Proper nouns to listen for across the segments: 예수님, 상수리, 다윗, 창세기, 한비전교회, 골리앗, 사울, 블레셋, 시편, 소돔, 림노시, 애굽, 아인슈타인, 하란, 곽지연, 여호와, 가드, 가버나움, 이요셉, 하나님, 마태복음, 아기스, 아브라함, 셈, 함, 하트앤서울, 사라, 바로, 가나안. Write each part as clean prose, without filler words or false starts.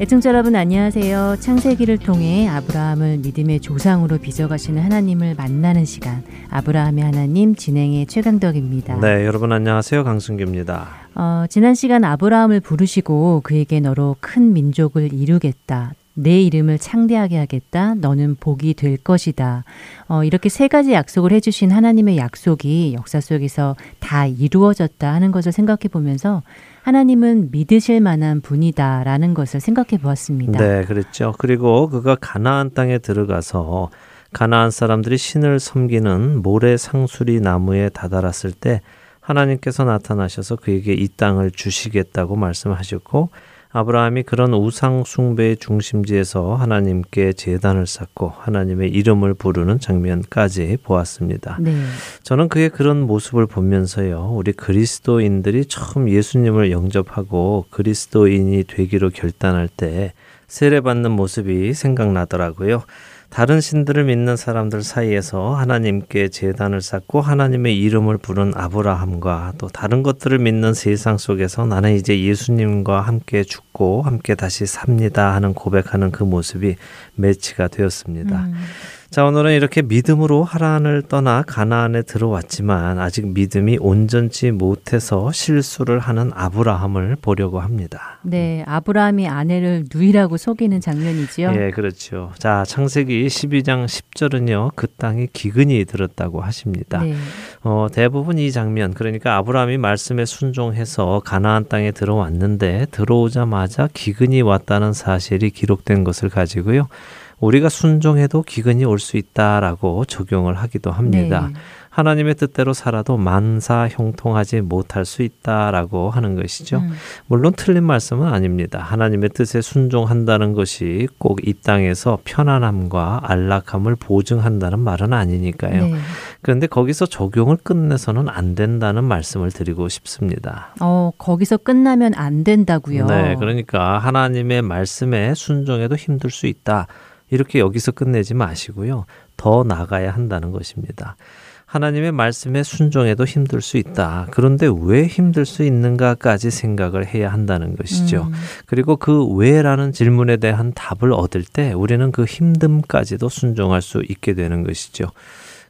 애청자 여러분 안녕하세요. 창세기를 통해 아브라함을 믿음의 조상으로 빚어가시는 하나님을 만나는 시간, 아브라함의 하나님 진행의 최강덕입니다. 네, 여러분 안녕하세요. 강승규입니다. 지난 시간 아브라함을 부르시고 그에게 너로 큰 민족을 이루겠다, 내 이름을 창대하게 하겠다, 너는 복이 될 것이다, 이렇게 세 가지 약속을 해주신 하나님의 약속이 역사 속에서 다 이루어졌다 하는 것을 생각해 보면서 하나님은 믿으실 만한 분이다 라는 것을 생각해 보았습니다. 네, 그랬죠. 그리고 그가 가나안 땅에 들어가서 가나안 사람들이 신을 섬기는 모래 상수리 나무에 다다랐을 때 하나님께서 나타나셔서 그에게 이 땅을 주시겠다고 말씀하셨고, 아브라함이 그런 우상 숭배의 중심지에서 하나님께 제단을 쌓고 하나님의 이름을 부르는 장면까지 보았습니다. 네. 저는 그의 그런 모습을 보면서요, 우리 그리스도인들이 처음 예수님을 영접하고 그리스도인이 되기로 결단할 때 세례받는 모습이 생각나더라고요. 다른 신들을 믿는 사람들 사이에서 하나님께 제단을 쌓고 하나님의 이름을 부른 아브라함과 또 다른 것들을 믿는 세상 속에서 나는 이제 예수님과 함께 죽고 함께 다시 삽니다 하는 고백하는 그 모습이 매치가 되었습니다. 자, 오늘은 이렇게 믿음으로 하란을 떠나 가나안에 들어왔지만 아직 믿음이 온전치 못해서 실수를 하는 아브라함을 보려고 합니다. 네, 아브라함이 아내를 누이라고 속이는 장면이지요. 예, 그렇죠. 자, 창세기 12장 10절은요, 그 땅에 기근이 들었다고 하십니다. 네. 대부분 이 장면, 그러니까 아브라함이 말씀에 순종해서 가나안 땅에 들어왔는데 들어오자마자 기근이 왔다는 사실이 기록된 것을 가지고요, 우리가 순종해도 기근이 올 수 있다라고 적용을 하기도 합니다. 네. 하나님의 뜻대로 살아도 만사 형통하지 못할 수 있다라고 하는 것이죠. 물론 틀린 말씀은 아닙니다. 하나님의 뜻에 순종한다는 것이 꼭 이 땅에서 편안함과 안락함을 보증한다는 말은 아니니까요. 네. 그런데 거기서 적용을 끝내서는 안 된다는 말씀을 드리고 싶습니다. 거기서 끝나면 안 된다고요? 네, 그러니까 하나님의 말씀에 순종해도 힘들 수 있다, 이렇게 여기서 끝내지 마시고요, 더 나가야 한다는 것입니다. 하나님의 말씀에 순종해도 힘들 수 있다. 그런데 왜 힘들 수 있는가까지 생각을 해야 한다는 것이죠. 그리고 그 왜라는 질문에 대한 답을 얻을 때 우리는 그 힘듦까지도 순종할 수 있게 되는 것이죠.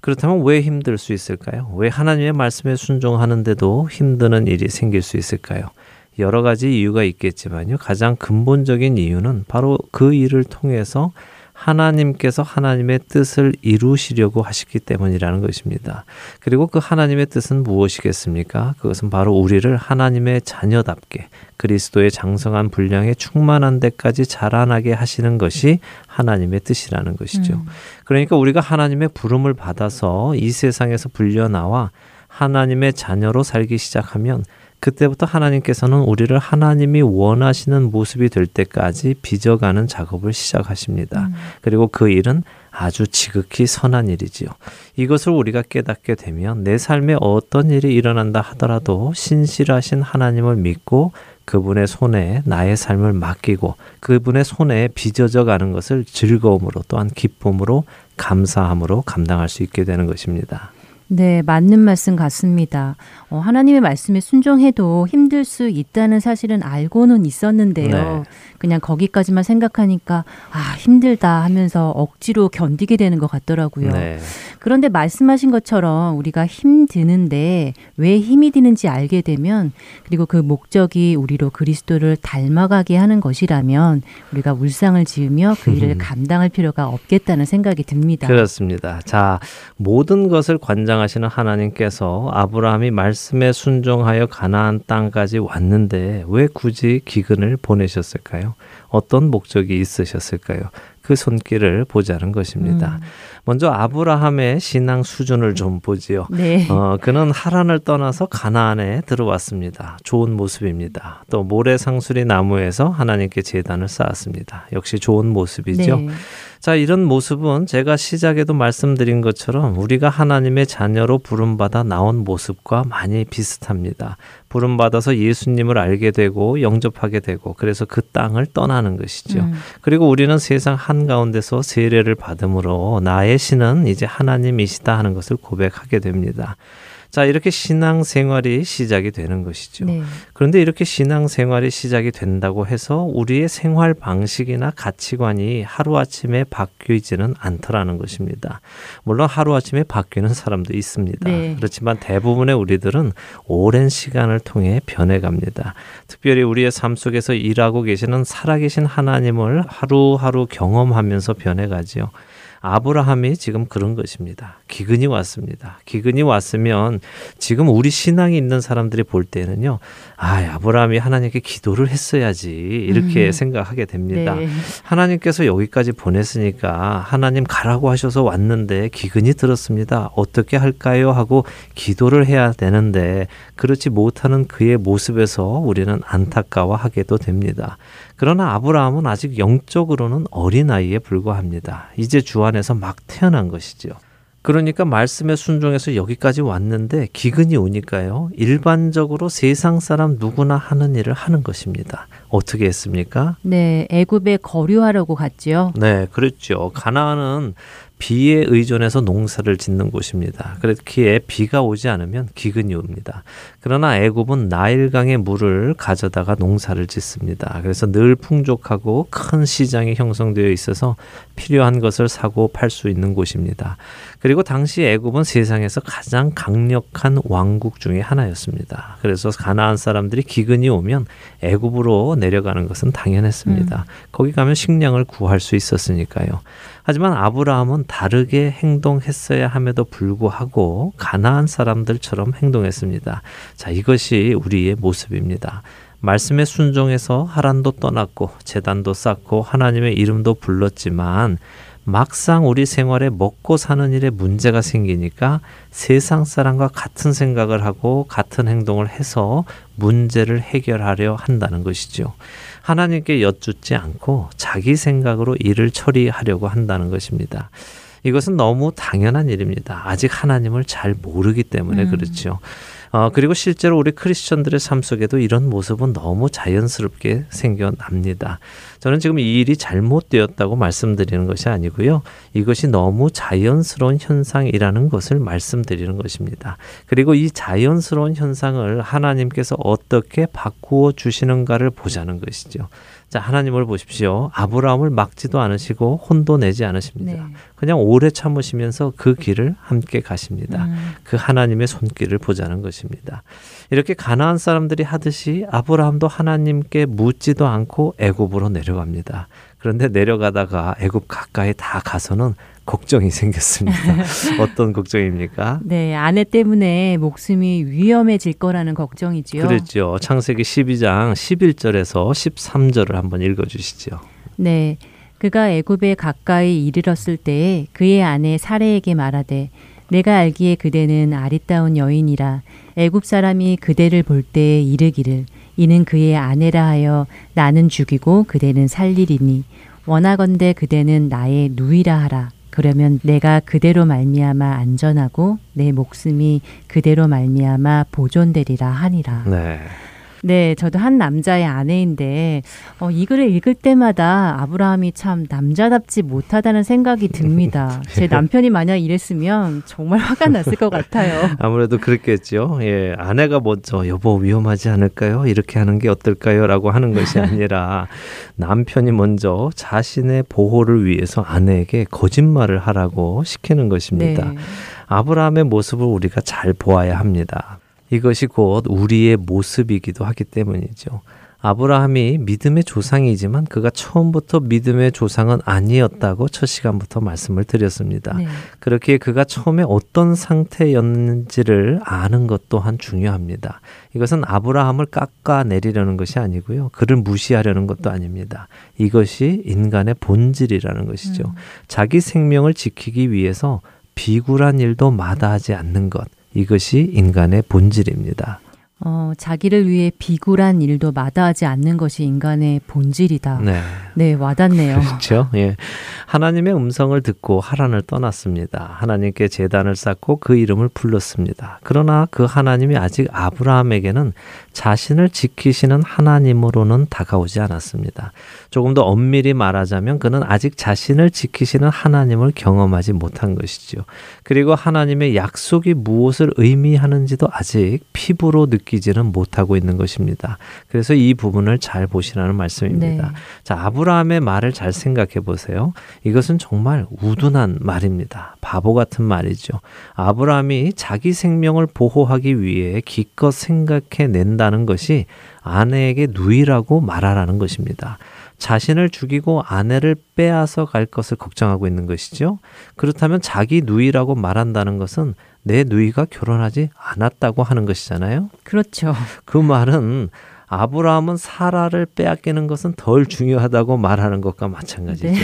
그렇다면 왜 힘들 수 있을까요? 왜 하나님의 말씀에 순종하는데도 힘드는 일이 생길 수 있을까요? 여러 가지 이유가 있겠지만요, 가장 근본적인 이유는 바로 그 일을 통해서 하나님께서 하나님의 뜻을 이루시려고 하시기 때문이라는 것입니다. 그리고 그 하나님의 뜻은 무엇이겠습니까? 그것은 바로 우리를 하나님의 자녀답게 그리스도의 장성한 분량에 충만한 데까지 자라나게 하시는 것이 하나님의 뜻이라는 것이죠. 그러니까 우리가 하나님의 부름을 받아서 이 세상에서 불려나와 하나님의 자녀로 살기 시작하면 그때부터 하나님께서는 우리를 하나님이 원하시는 모습이 될 때까지 빚어가는 작업을 시작하십니다. 그리고 그 일은 아주 지극히 선한 일이지요. 이것을 우리가 깨닫게 되면 내 삶에 어떤 일이 일어난다 하더라도 신실하신 하나님을 믿고 그분의 손에 나의 삶을 맡기고 그분의 손에 빚어져 가는 것을 즐거움으로, 또한 기쁨으로, 감사함으로 감당할 수 있게 되는 것입니다. 네, 맞는 말씀 같습니다. 하나님의 말씀에 순종해도 힘들 수 있다는 사실은 알고는 있었는데요. 네. 그냥 거기까지만 생각하니까 힘들다 하면서 억지로 견디게 되는 것 같더라고요. 네. 그런데 말씀하신 것처럼 우리가 힘드는데 왜 힘이 드는지 알게 되면, 그리고 그 목적이 우리로 그리스도를 닮아가게 하는 것이라면 우리가 울상을 지으며 그 일을 감당할 필요가 없겠다는 생각이 듭니다. 그렇습니다. 자, 모든 것을 관장 하시는 하나님께서 아브라함이 말씀에 순종하여 가나안 땅까지 왔는데 왜 굳이 기근을 보내셨을까요? 어떤 목적이 있으셨을까요? 그 손길을 보자는 것입니다. 먼저 아브라함의 신앙 수준을 좀 보지요. 네. 그는 하란을 떠나서 가나안에 들어왔습니다. 좋은 모습입니다. 또 모래상수리 나무에서 하나님께 제단을 쌓았습니다. 역시 좋은 모습이죠. 네. 자, 이런 모습은 제가 시작에도 말씀드린 것처럼 우리가 하나님의 자녀로 부름받아 나온 모습과 많이 비슷합니다. 부름받아서 예수님을 알게 되고 영접하게 되고 그래서 그 땅을 떠나는 것이죠. 그리고 우리는 세상 한가운데서 세례를 받음으로 나의 신은 이제 하나님이시다 하는 것을 고백하게 됩니다. 자, 이렇게 신앙생활이 시작이 되는 것이죠. 네. 그런데 이렇게 신앙생활이 시작이 된다고 해서 우리의 생활 방식이나 가치관이 하루아침에 바뀌지는 않더라는 것입니다. 물론 하루아침에 바뀌는 사람도 있습니다. 네. 그렇지만 대부분의 우리들은 오랜 시간을 통해 변해갑니다. 특별히 우리의 삶 속에서 일하고 계시는 살아계신 하나님을 하루하루 경험하면서 변해가지요. 아브라함이 지금 그런 것입니다. 기근이 왔습니다. 기근이 왔으면 지금 우리 신앙이 있는 사람들이 볼 때는요. 아브라함이 하나님께 기도를 했어야지 이렇게 생각하게 됩니다. 네. 하나님께서 여기까지 보냈으니까 하나님 가라고 하셔서 왔는데 기근이 들었습니다. 어떻게 할까요? 하고 기도를 해야 되는데 그렇지 못하는 그의 모습에서 우리는 안타까워하게도 됩니다. 그러나 아브라함은 아직 영적으로는 어린아이에 불과합니다. 이제 주 안에서 막 태어난 것이죠. 그러니까 말씀에 순종해서 여기까지 왔는데 기근이 오니까요. 일반적으로 세상 사람 누구나 하는 일을 하는 것입니다. 어떻게 했습니까? 네, 애굽에 거류하려고 갔지요. 네, 그렇죠. 가나안은 비에 의존해서 농사를 짓는 곳입니다. 그렇기에 비가 오지 않으면 기근이 옵니다. 그러나 애굽은 나일강의 물을 가져다가 농사를 짓습니다. 그래서 늘 풍족하고 큰 시장이 형성되어 있어서 필요한 것을 사고 팔 수 있는 곳입니다. 그리고 당시 애굽은 세상에서 가장 강력한 왕국 중에 하나였습니다. 그래서 가나안 사람들이 기근이 오면 애굽으로 내려가는 것은 당연했습니다. 거기 가면 식량을 구할 수 있었으니까요. 하지만 아브라함은 다르게 행동했어야 함에도 불구하고 가나안 사람들처럼 행동했습니다. 자, 이것이 우리의 모습입니다. 말씀에 순종해서 하란도 떠났고 제단도 쌓고 하나님의 이름도 불렀지만 막상 우리 생활에 먹고 사는 일에 문제가 생기니까 세상 사람과 같은 생각을 하고 같은 행동을 해서 문제를 해결하려 한다는 것이죠. 하나님께 여쭙지 않고 자기 생각으로 일을 처리하려고 한다는 것입니다. 이것은 너무 당연한 일입니다. 아직 하나님을 잘 모르기 때문에 그렇죠. 그리고 실제로 우리 크리스천들의 삶 속에도 이런 모습은 너무 자연스럽게 생겨납니다. 저는 지금 이 일이 잘못되었다고 말씀드리는 것이 아니고요. 이것이 너무 자연스러운 현상이라는 것을 말씀드리는 것입니다. 그리고 이 자연스러운 현상을 하나님께서 어떻게 바꾸어 주시는가를 보자는 것이죠. 자, 하나님을 보십시오. 아브라함을 막지도 않으시고 혼도 내지 않으십니다. 네. 그냥 오래 참으시면서 그 길을 함께 가십니다. 그 하나님의 손길을 보자는 것입니다. 이렇게 가나안 사람들이 하듯이 아브라함도 하나님께 묻지도 않고 애굽으로 내려갑니다. 그런데 내려가다가 애굽 가까이 다 가서는 걱정이 생겼습니다. 어떤 걱정입니까? 네, 아내 때문에 목숨이 위험해질 거라는 걱정이지요. 그렇죠. 창세기 12장 11절에서 13절을 한번 읽어주시죠. 네, 그가 애굽에 가까이 이르렀을 때에 그의 아내 사레에게 말하되 내가 알기에 그대는 아리따운 여인이라 애굽 사람이 그대를 볼 때에 이르기를 이는 그의 아내라 하여 나는 죽이고 그대는 살리리니 원하건대 그대는 나의 누이라 하라. 그러면 내가 그대로 말미암아 안전하고 내 목숨이 그대로 말미암아 보존되리라 하니라. 네. 네, 저도 한 남자의 아내인데 이 글을 읽을 때마다 아브라함이 참 남자답지 못하다는 생각이 듭니다. 제 남편이 만약 이랬으면 정말 화가 났을 것 같아요. 아무래도 그렇겠죠. 예, 아내가 먼저 여보 위험하지 않을까요? 이렇게 하는 게 어떨까요? 라고 하는 것이 아니라 남편이 먼저 자신의 보호를 위해서 아내에게 거짓말을 하라고 시키는 것입니다. 네. 아브라함의 모습을 우리가 잘 보아야 합니다. 이것이 곧 우리의 모습이기도 하기 때문이죠. 아브라함이 믿음의 조상이지만 그가 처음부터 믿음의 조상은 아니었다고 첫 시간부터 말씀을 드렸습니다. 네. 그렇기에 그가 처음에 어떤 상태였는지를 아는 것 또한 중요합니다. 이것은 아브라함을 깎아내리려는 것이 아니고요. 그를 무시하려는 것도 아닙니다. 이것이 인간의 본질이라는 것이죠. 자기 생명을 지키기 위해서 비굴한 일도 마다하지 않는 것. 이것이 인간의 본질입니다. 자기를 위해 비굴한 일도 마다하지 않는 것이 인간의 본질이다. 네, 와닿네요. 그렇죠. 예, 하나님의 음성을 듣고 하란을 떠났습니다. 하나님께 제단을 쌓고 그 이름을 불렀습니다. 그러나 그 하나님이 아직 아브라함에게는 자신을 지키시는 하나님으로는 다가오지 않았습니다. 조금 더 엄밀히 말하자면 그는 아직 자신을 지키시는 하나님을 경험하지 못한 것이죠. 그리고 하나님의 약속이 무엇을 의미하는지도 아직 피부로 느끼지는 못하고 있는 것입니다. 그래서 이 부분을 잘 보시라는 말씀입니다. 네. 자, 아브라함의 말을 잘 생각해 보세요. 이것은 정말 우둔한 말입니다. 바보 같은 말이죠. 아브라함이 자기 생명을 보호하기 위해 기껏 생각해 낸다는 것이 아내에게 누이라고 말하라는 것입니다. 자신을 죽이고 아내를 빼앗아 갈 것을 걱정하고 있는 것이죠. 그렇다면 자기 누이라고 말한다는 것은 내 누이가 결혼하지 않았다고 하는 것이잖아요. 그렇죠. 그 말은 아브라함은 사라를 빼앗기는 것은 덜 중요하다고 말하는 것과 마찬가지죠. 네.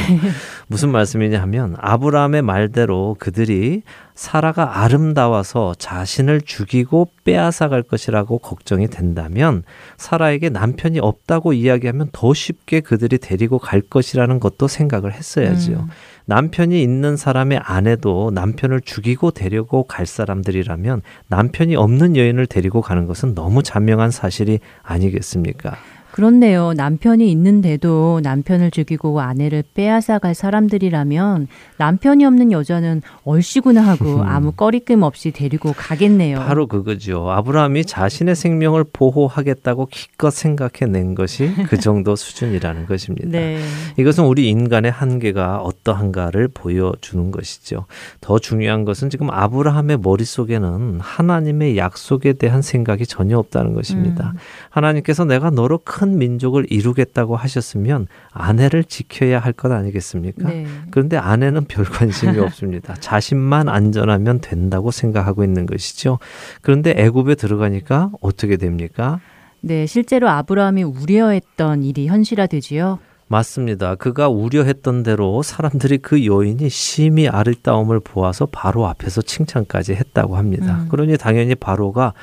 무슨 말씀이냐 하면 아브라함의 말대로 그들이 사라가 아름다워서 자신을 죽이고 빼앗아갈 것이라고 걱정이 된다면 사라에게 남편이 없다고 이야기하면 더 쉽게 그들이 데리고 갈 것이라는 것도 생각을 했어야지요. 남편이 있는 사람의 아내도 남편을 죽이고 데리고 갈 사람들이라면 남편이 없는 여인을 데리고 가는 것은 너무 자명한 사실이 아니겠습니까? 그렇네요. 남편이 있는데도 남편을 죽이고 아내를 빼앗아갈 사람들이라면 남편이 없는 여자는 얼씨구나 하고 아무 꺼리낌 없이 데리고 가겠네요. 바로 그거죠. 아브라함이 자신의 생명을 보호하겠다고 기껏 생각해낸 것이 그 정도 수준이라는 것입니다. 네. 이것은 우리 인간의 한계가 어떠한가를 보여주는 것이죠. 더 중요한 것은 지금 아브라함의 머릿속에는 하나님의 약속에 대한 생각이 전혀 없다는 것입니다. 하나님께서 내가 너로 큰 민족을 이루겠다고 하셨으면 아내를 지켜야 할 것 아니겠습니까? 네. 그런데 아내는 별 관심이 없습니다. 자신만 안전하면 된다고 생각하고 있는 것이죠. 그런데 애굽에 들어가니까 어떻게 됩니까? 네, 실제로 아브라함이 우려했던 일이 현실화되지요. 맞습니다. 그가 우려했던 대로 사람들이 그 여인이 심히 아름다움을 보아서 바로 앞에서 칭찬까지 했다고 합니다. 그러니 당연히 바로가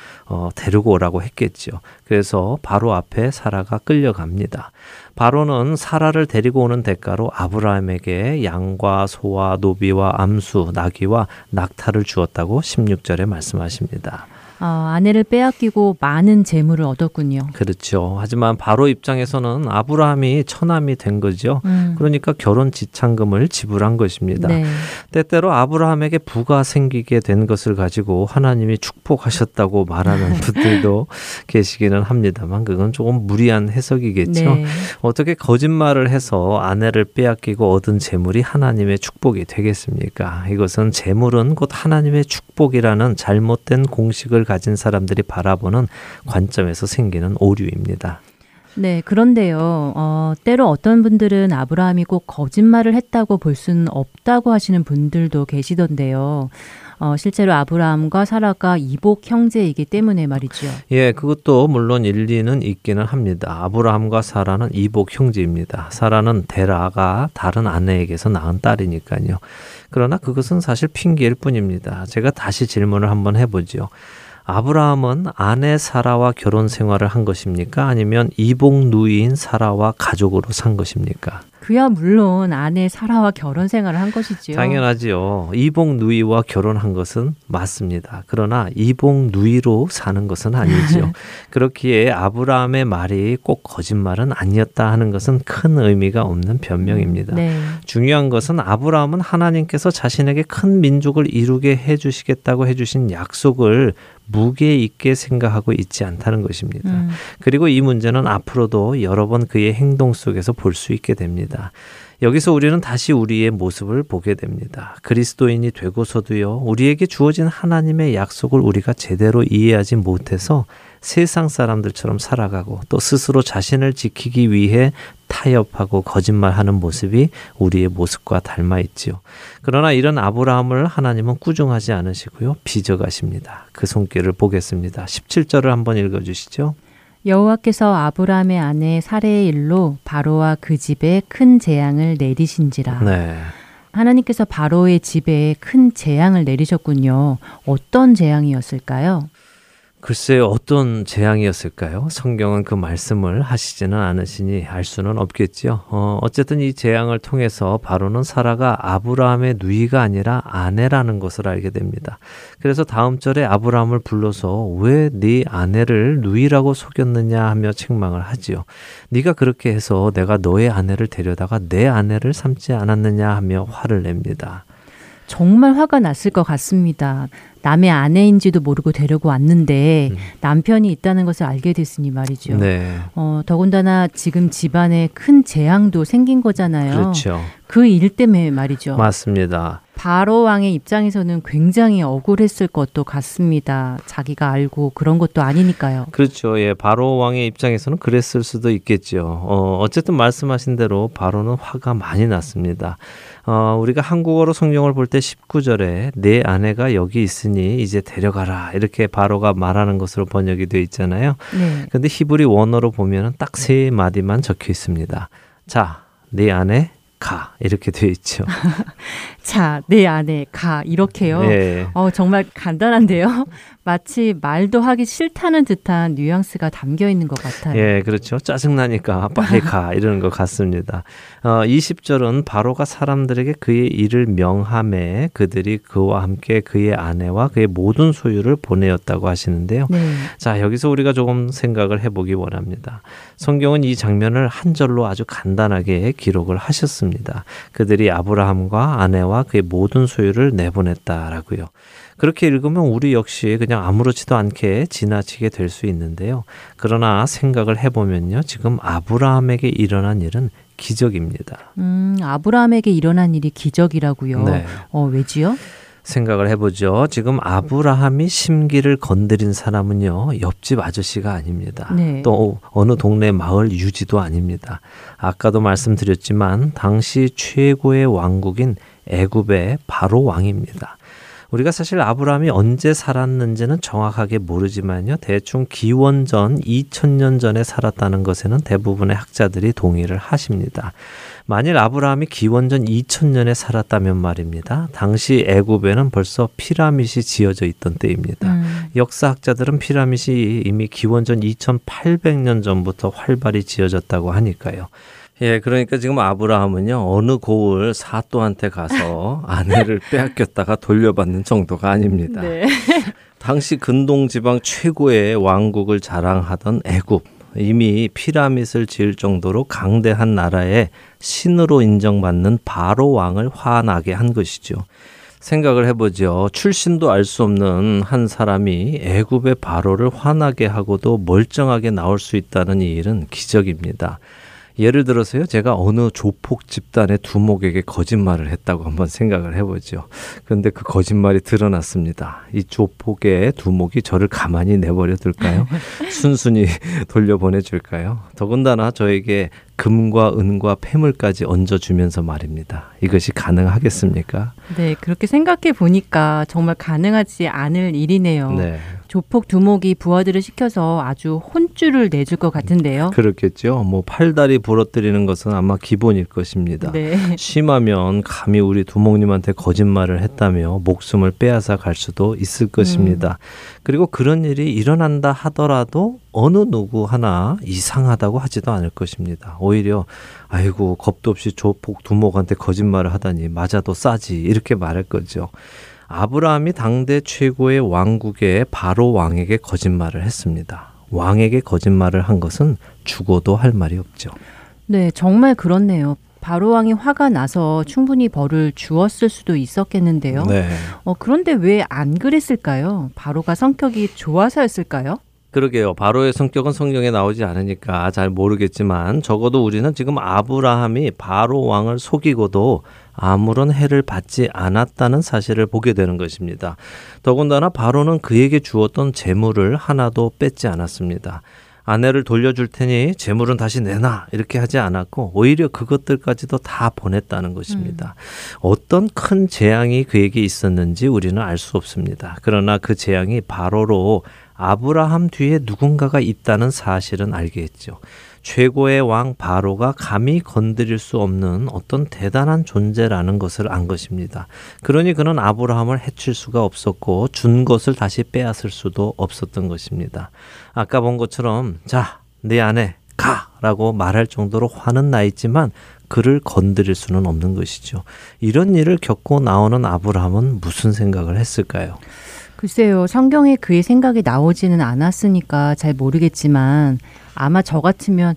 데리고 오라고 했겠죠. 그래서 바로 앞에 사라가 끌려갑니다. 바로는 사라를 데리고 오는 대가로 아브라함에게 양과 소와 노비와 암수, 나귀와 낙타를 주었다고 16절에 말씀하십니다. 아내를 빼앗기고 많은 재물을 얻었군요. 그렇죠. 하지만 바로 입장에서는 아브라함이 처남이 된 거죠. 그러니까 결혼 지참금을 지불한 것입니다. 네. 때때로 아브라함에게 부가 생기게 된 것을 가지고 하나님이 축복하셨다고 말하는 분들도 계시기는 합니다만 그건 조금 무리한 해석이겠죠. 네. 어떻게 거짓말을 해서 아내를 빼앗기고 얻은 재물이 하나님의 축복이 되겠습니까? 이것은 재물은 곧 하나님의 축복이라는 잘못된 공식을 가진 사람들이 바라보는 관점에서 생기는 오류입니다. 네, 그런데요. 때로 어떤 분들은 아브라함이 꼭 거짓말을 했다고 볼 수는 없다고 하시는 분들도 계시던데요. 실제로 아브라함과 사라가 이복 형제이기 때문에 말이죠. 예, 그것도 물론 일리는 있기는 합니다. 아브라함과 사라는 이복 형제입니다. 사라는 데라가 다른 아내에게서 낳은 딸이니까요. 그러나 그것은 사실 핑계일 뿐입니다. 제가 다시 질문을 한번 해보죠. 아브라함은 아내 사라와 결혼 생활을 한 것입니까? 아니면 이복 누이인 사라와 가족으로 산 것입니까? 그야 물론 아내 사라와 결혼 생활을 한 것이지요. 당연하지요. 이복 누이와 결혼한 것은 맞습니다. 그러나 이복 누이로 사는 것은 아니지요. 그렇기에 아브라함의 말이 꼭 거짓말은 아니었다 하는 것은 큰 의미가 없는 변명입니다. 네. 중요한 것은 아브라함은 하나님께서 자신에게 큰 민족을 이루게 해주시겠다고 해주신 약속을 무게 있게 생각하고 있지 않다는 것입니다. 그리고 이 문제는 앞으로도 여러 번 그의 행동 속에서 볼 수 있게 됩니다. 여기서 우리는 다시 우리의 모습을 보게 됩니다. 그리스도인이 되고서도요, 우리에게 주어진 하나님의 약속을 우리가 제대로 이해하지 못해서 세상 사람들처럼 살아가고 또 스스로 자신을 지키기 위해 타협하고 거짓말하는 모습이 우리의 모습과 닮아 있지요. 그러나 이런 아브라함을 하나님은 꾸중하지 않으시고요. 빚어가십니다. 그 손길을 보겠습니다. 17절을 한번 읽어주시죠. 여호와께서 아브라함의 아내 사레의 일로 바로와 그 집에 큰 재앙을 내리신지라. 네. 하나님께서 바로의 집에 큰 재앙을 내리셨군요. 어떤 재앙이었을까요? 글쎄 어떤 재앙이었을까요? 성경은 그 말씀을 하시지는 않으시니 알 수는 없겠지요. 어쨌든 이 재앙을 통해서 바로는 사라가 아브라함의 누이가 아니라 아내라는 것을 알게 됩니다. 그래서 다음 절에 아브라함을 불러서 왜 네 아내를 누이라고 속였느냐 하며 책망을 하지요. 네가 그렇게 해서 내가 너의 아내를 데려다가 내 아내를 삼지 않았느냐 하며 화를 냅니다. 정말 화가 났을 것 같습니다. 남의 아내인지도 모르고 데리고 왔는데 남편이 있다는 것을 알게 됐으니 말이죠. 네. 더군다나 지금 집안에 큰 재앙도 생긴 거잖아요. 그렇죠. 그 일 때문에 말이죠. 맞습니다. 바로 왕의 입장에서는 굉장히 억울했을 것도 같습니다. 자기가 알고 그런 것도 아니니까요. 그렇죠. 예, 바로 왕의 입장에서는 그랬을 수도 있겠죠. 어쨌든 말씀하신 대로 바로는 화가 많이 났습니다. 우리가 한국어로 성경을 볼 때 19절에 내 아내가 여기 있으니 이제 데려가라 이렇게 바로가 말하는 것으로 번역이 되어 있잖아요. 그런데 네. 히브리 원어로 보면 딱 세 마디만 적혀 있습니다. 자, 내 아내 가 이렇게 되어 있죠. 자, 내 아내 가 이렇게요. 네. 정말 간단한데요. 마치 말도 하기 싫다는 듯한 뉘앙스가 담겨 있는 것 같아요. 예, 그렇죠. 짜증나니까 빨리 가 이러는 것 같습니다. 20절은 바로가 사람들에게 그의 일을 명함에 그들이 그와 함께 그의 아내와 그의 모든 소유를 보내었다고 하시는데요. 네. 자, 여기서 우리가 조금 생각을 해보기 원합니다. 성경은 이 장면을 한 절로 아주 간단하게 기록을 하셨습니다. 그들이 아브라함과 아내와 그의 모든 소유를 내보냈다라고요. 그렇게 읽으면 우리 역시 그냥 아무렇지도 않게 지나치게 될 수 있는데요. 그러나 생각을 해보면요. 지금 아브라함에게 일어난 일은 기적입니다. 아브라함에게 일어난 일이 기적이라고요. 네. 왜지요? 생각을 해보죠. 지금 아브라함이 심기를 건드린 사람은요. 옆집 아저씨가 아닙니다. 네. 또 어느 동네 마을 유지도 아닙니다. 아까도 말씀드렸지만 당시 최고의 왕국인 애굽의 바로 왕입니다. 우리가 사실 아브라함이 언제 살았는지는 정확하게 모르지만요. 대충 기원전 2000년 전에 살았다는 것에는 대부분의 학자들이 동의를 하십니다. 만일 아브라함이 기원전 2000년에 살았다면 말입니다. 당시 애굽에는 벌써 피라밋이 지어져 있던 때입니다. 역사학자들은 피라밋이 이미 기원전 2800년 전부터 활발히 지어졌다고 하니까요. 예, 그러니까 지금 아브라함은요, 어느 고을 사또한테 가서 아내를 빼앗겼다가 돌려받는 정도가 아닙니다. 네. 당시 근동지방 최고의 왕국을 자랑하던 애굽, 이미 피라밋을 지을 정도로 강대한 나라의 신으로 인정받는 바로 왕을 화나게 한 것이죠. 생각을 해보죠. 출신도 알 수 없는 한 사람이 애굽의 바로를 화나게 하고도 멀쩡하게 나올 수 있다는 이 일은 기적입니다. 예를 들어서요. 제가 어느 조폭 집단의 두목에게 거짓말을 했다고 한번 생각을 해보죠. 그런데 그 거짓말이 드러났습니다. 이 조폭의 두목이 저를 가만히 내버려 둘까요? 순순히 돌려보내줄까요? 더군다나 저에게 금과 은과 폐물까지 얹어주면서 말입니다. 이것이 가능하겠습니까? 네, 그렇게 생각해 보니까 정말 가능하지 않을 일이네요. 네. 조폭 두목이 부하들을 시켜서 아주 혼쭐을 내줄 것 같은데요. 그렇겠죠. 팔다리 부러뜨리는 것은 아마 기본일 것입니다. 네. 심하면 감히 우리 두목님한테 거짓말을 했다며 목숨을 빼앗아 갈 수도 있을 것입니다. 그리고 그런 일이 일어난다 하더라도 어느 누구 하나 이상하다고 하지도 않을 것입니다. 오히려 아이고 겁도 없이 조폭 두목한테 거짓말을 하다니 맞아도 싸지 이렇게 말할 거죠. 아브라함이 당대 최고의 왕국의 바로 왕에게 거짓말을 했습니다. 왕에게 거짓말을 한 것은 죽어도 할 말이 없죠. 네, 정말 그렇네요. 바로 왕이 화가 나서 충분히 벌을 주었을 수도 있었겠는데요. 네. 그런데 왜 안 그랬을까요? 바로가 성격이 좋아서였을까요? 그러게요. 바로의 성격은 성경에 나오지 않으니까 잘 모르겠지만 적어도 우리는 지금 아브라함이 바로 왕을 속이고도 아무런 해를 받지 않았다는 사실을 보게 되는 것입니다. 더군다나 바로는 그에게 주었던 재물을 하나도 뺏지 않았습니다. 아내를 돌려줄 테니 재물은 다시 내놔 이렇게 하지 않았고 오히려 그것들까지도 다 보냈다는 것입니다. 어떤 큰 재앙이 그에게 있었는지 우리는 알 수 없습니다. 그러나 그 재앙이 바로로 아브라함 뒤에 누군가가 있다는 사실은 알게 했죠. 최고의 왕 바로가 감히 건드릴 수 없는 어떤 대단한 존재라는 것을 안 것입니다. 그러니 그는 아브라함을 해칠 수가 없었고 준 것을 다시 빼앗을 수도 없었던 것입니다. 아까 본 것처럼 자, 네 아내 가! 라고 말할 정도로 화는 나 있지만 그를 건드릴 수는 없는 것이죠. 이런 일을 겪고 나오는 아브라함은 무슨 생각을 했을까요? 글쎄요. 성경에 그의 생각이 나오지는 않았으니까 잘 모르겠지만 아마 저 같으면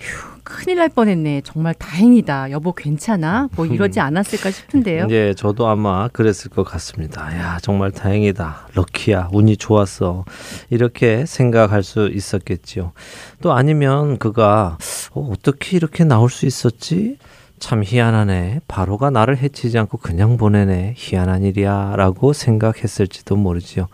휴 큰일 날 뻔했네. 정말 다행이다. 여보 괜찮아? 뭐 이러지 않았을까 싶은데요. 예, 저도 아마 그랬을 것 같습니다. 야 정말 다행이다. 럭키야. 운이 좋았어. 이렇게 생각할 수 있었겠지요. 또 아니면 그가 어떻게 이렇게 나올 수 있었지? 참 희한하네. 바로가 나를 해치지 않고 그냥 보내네. 희한한 일이야 라고 생각했을지도 모르지요.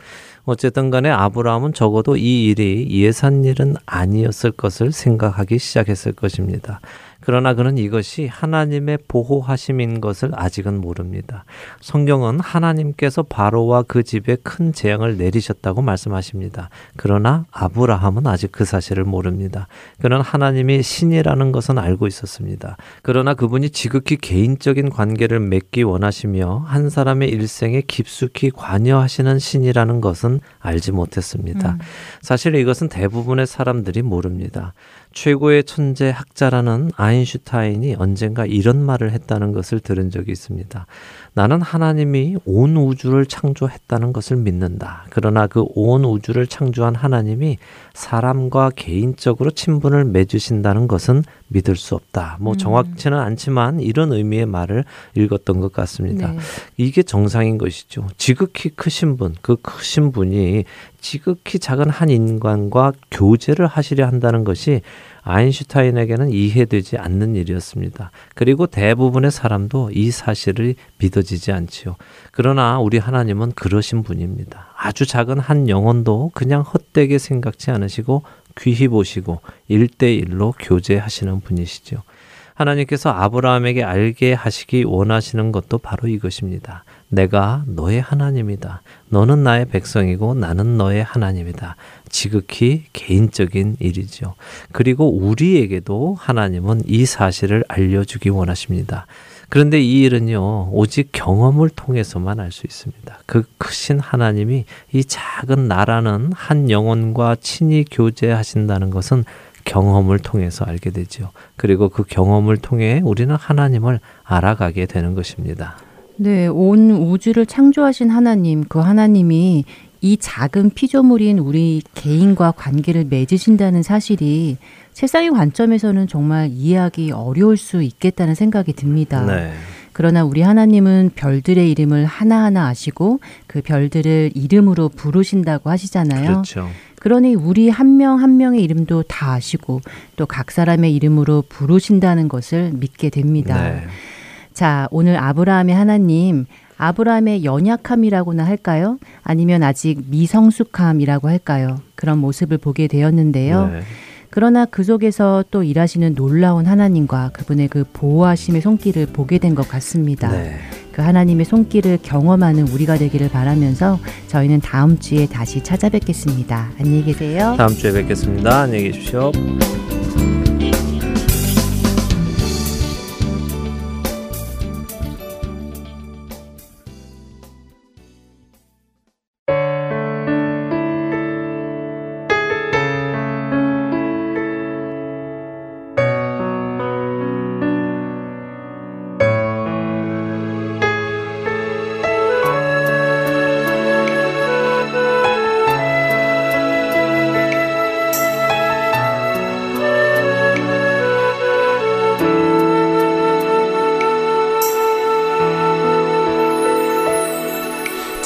어쨌든 간에 아브라함은 적어도 이 일이 예산 일은 아니었을 것을 생각하기 시작했을 것입니다. 그러나 그는 이것이 하나님의 보호하심인 것을 아직은 모릅니다. 성경은 하나님께서 바로와 그 집에 큰 재앙을 내리셨다고 말씀하십니다. 그러나 아브라함은 아직 그 사실을 모릅니다. 그는 하나님이 신이라는 것은 알고 있었습니다. 그러나 그분이 지극히 개인적인 관계를 맺기 원하시며 한 사람의 일생에 깊숙이 관여하시는 신이라는 것은 알지 못했습니다. 사실 이것은 대부분의 사람들이 모릅니다. 최고의 천재 학자라는 아인슈타인이 언젠가 이런 말을 했다는 것을 들은 적이 있습니다. 나는 하나님이 온 우주를 창조했다는 것을 믿는다. 그러나 그 온 우주를 창조한 하나님이 사람과 개인적으로 친분을 맺으신다는 것은 믿을 수 없다. 뭐 정확치는 않지만 이런 의미의 말을 읽었던 것 같습니다. 네. 이게 정상인 것이죠. 지극히 크신 분, 그 크신 분이 지극히 작은 한 인간과 교제를 하시려 한다는 것이 아인슈타인에게는 이해되지 않는 일이었습니다. 그리고 대부분의 사람도 이 사실을 믿어지지 않지요. 그러나 우리 하나님은 그러신 분입니다. 아주 작은 한 영혼도 그냥 헛되게 생각지 않으시고 귀히 보시고 1:1로 교제하시는 분이시죠. 하나님께서 아브라함에게 알게 하시기 원하시는 것도 바로 이것입니다. 내가 너의 하나님이다. 너는 나의 백성이고 나는 너의 하나님이다. 지극히 개인적인 일이죠. 그리고 우리에게도 하나님은 이 사실을 알려주기 원하십니다. 그런데 이 일은요, 오직 경험을 통해서만 알 수 있습니다. 그 크신 하나님이 이 작은 나라는 한 영혼과 친히 교제하신다는 것은 경험을 통해서 알게 되죠. 그리고 그 경험을 통해 우리는 하나님을 알아가게 되는 것입니다. 네, 온 우주를 창조하신 하나님, 그 하나님이 이 작은 피조물인 우리 개인과 관계를 맺으신다는 사실이 세상의 관점에서는 정말 이해하기 어려울 수 있겠다는 생각이 듭니다. 네. 그러나 우리 하나님은 별들의 이름을 하나하나 아시고 그 별들을 이름으로 부르신다고 하시잖아요. 그렇죠. 그러니 우리 한 명 한 명의 이름도 다 아시고 또 각 사람의 이름으로 부르신다는 것을 믿게 됩니다. 네. 자, 오늘 아브라함의 하나님, 아브라함의 연약함이라고나 할까요? 아니면 아직 미성숙함이라고 할까요? 그런 모습을 보게 되었는데요. 네. 그러나 그 속에서 또 일하시는 놀라운 하나님과 그분의 그 보호하심의 손길을 보게 된 것 같습니다. 네. 그 하나님의 손길을 경험하는 우리가 되기를 바라면서 저희는 다음 주에 다시 찾아뵙겠습니다. 안녕히 계세요. 다음 주에 뵙겠습니다. 안녕히 계십시오.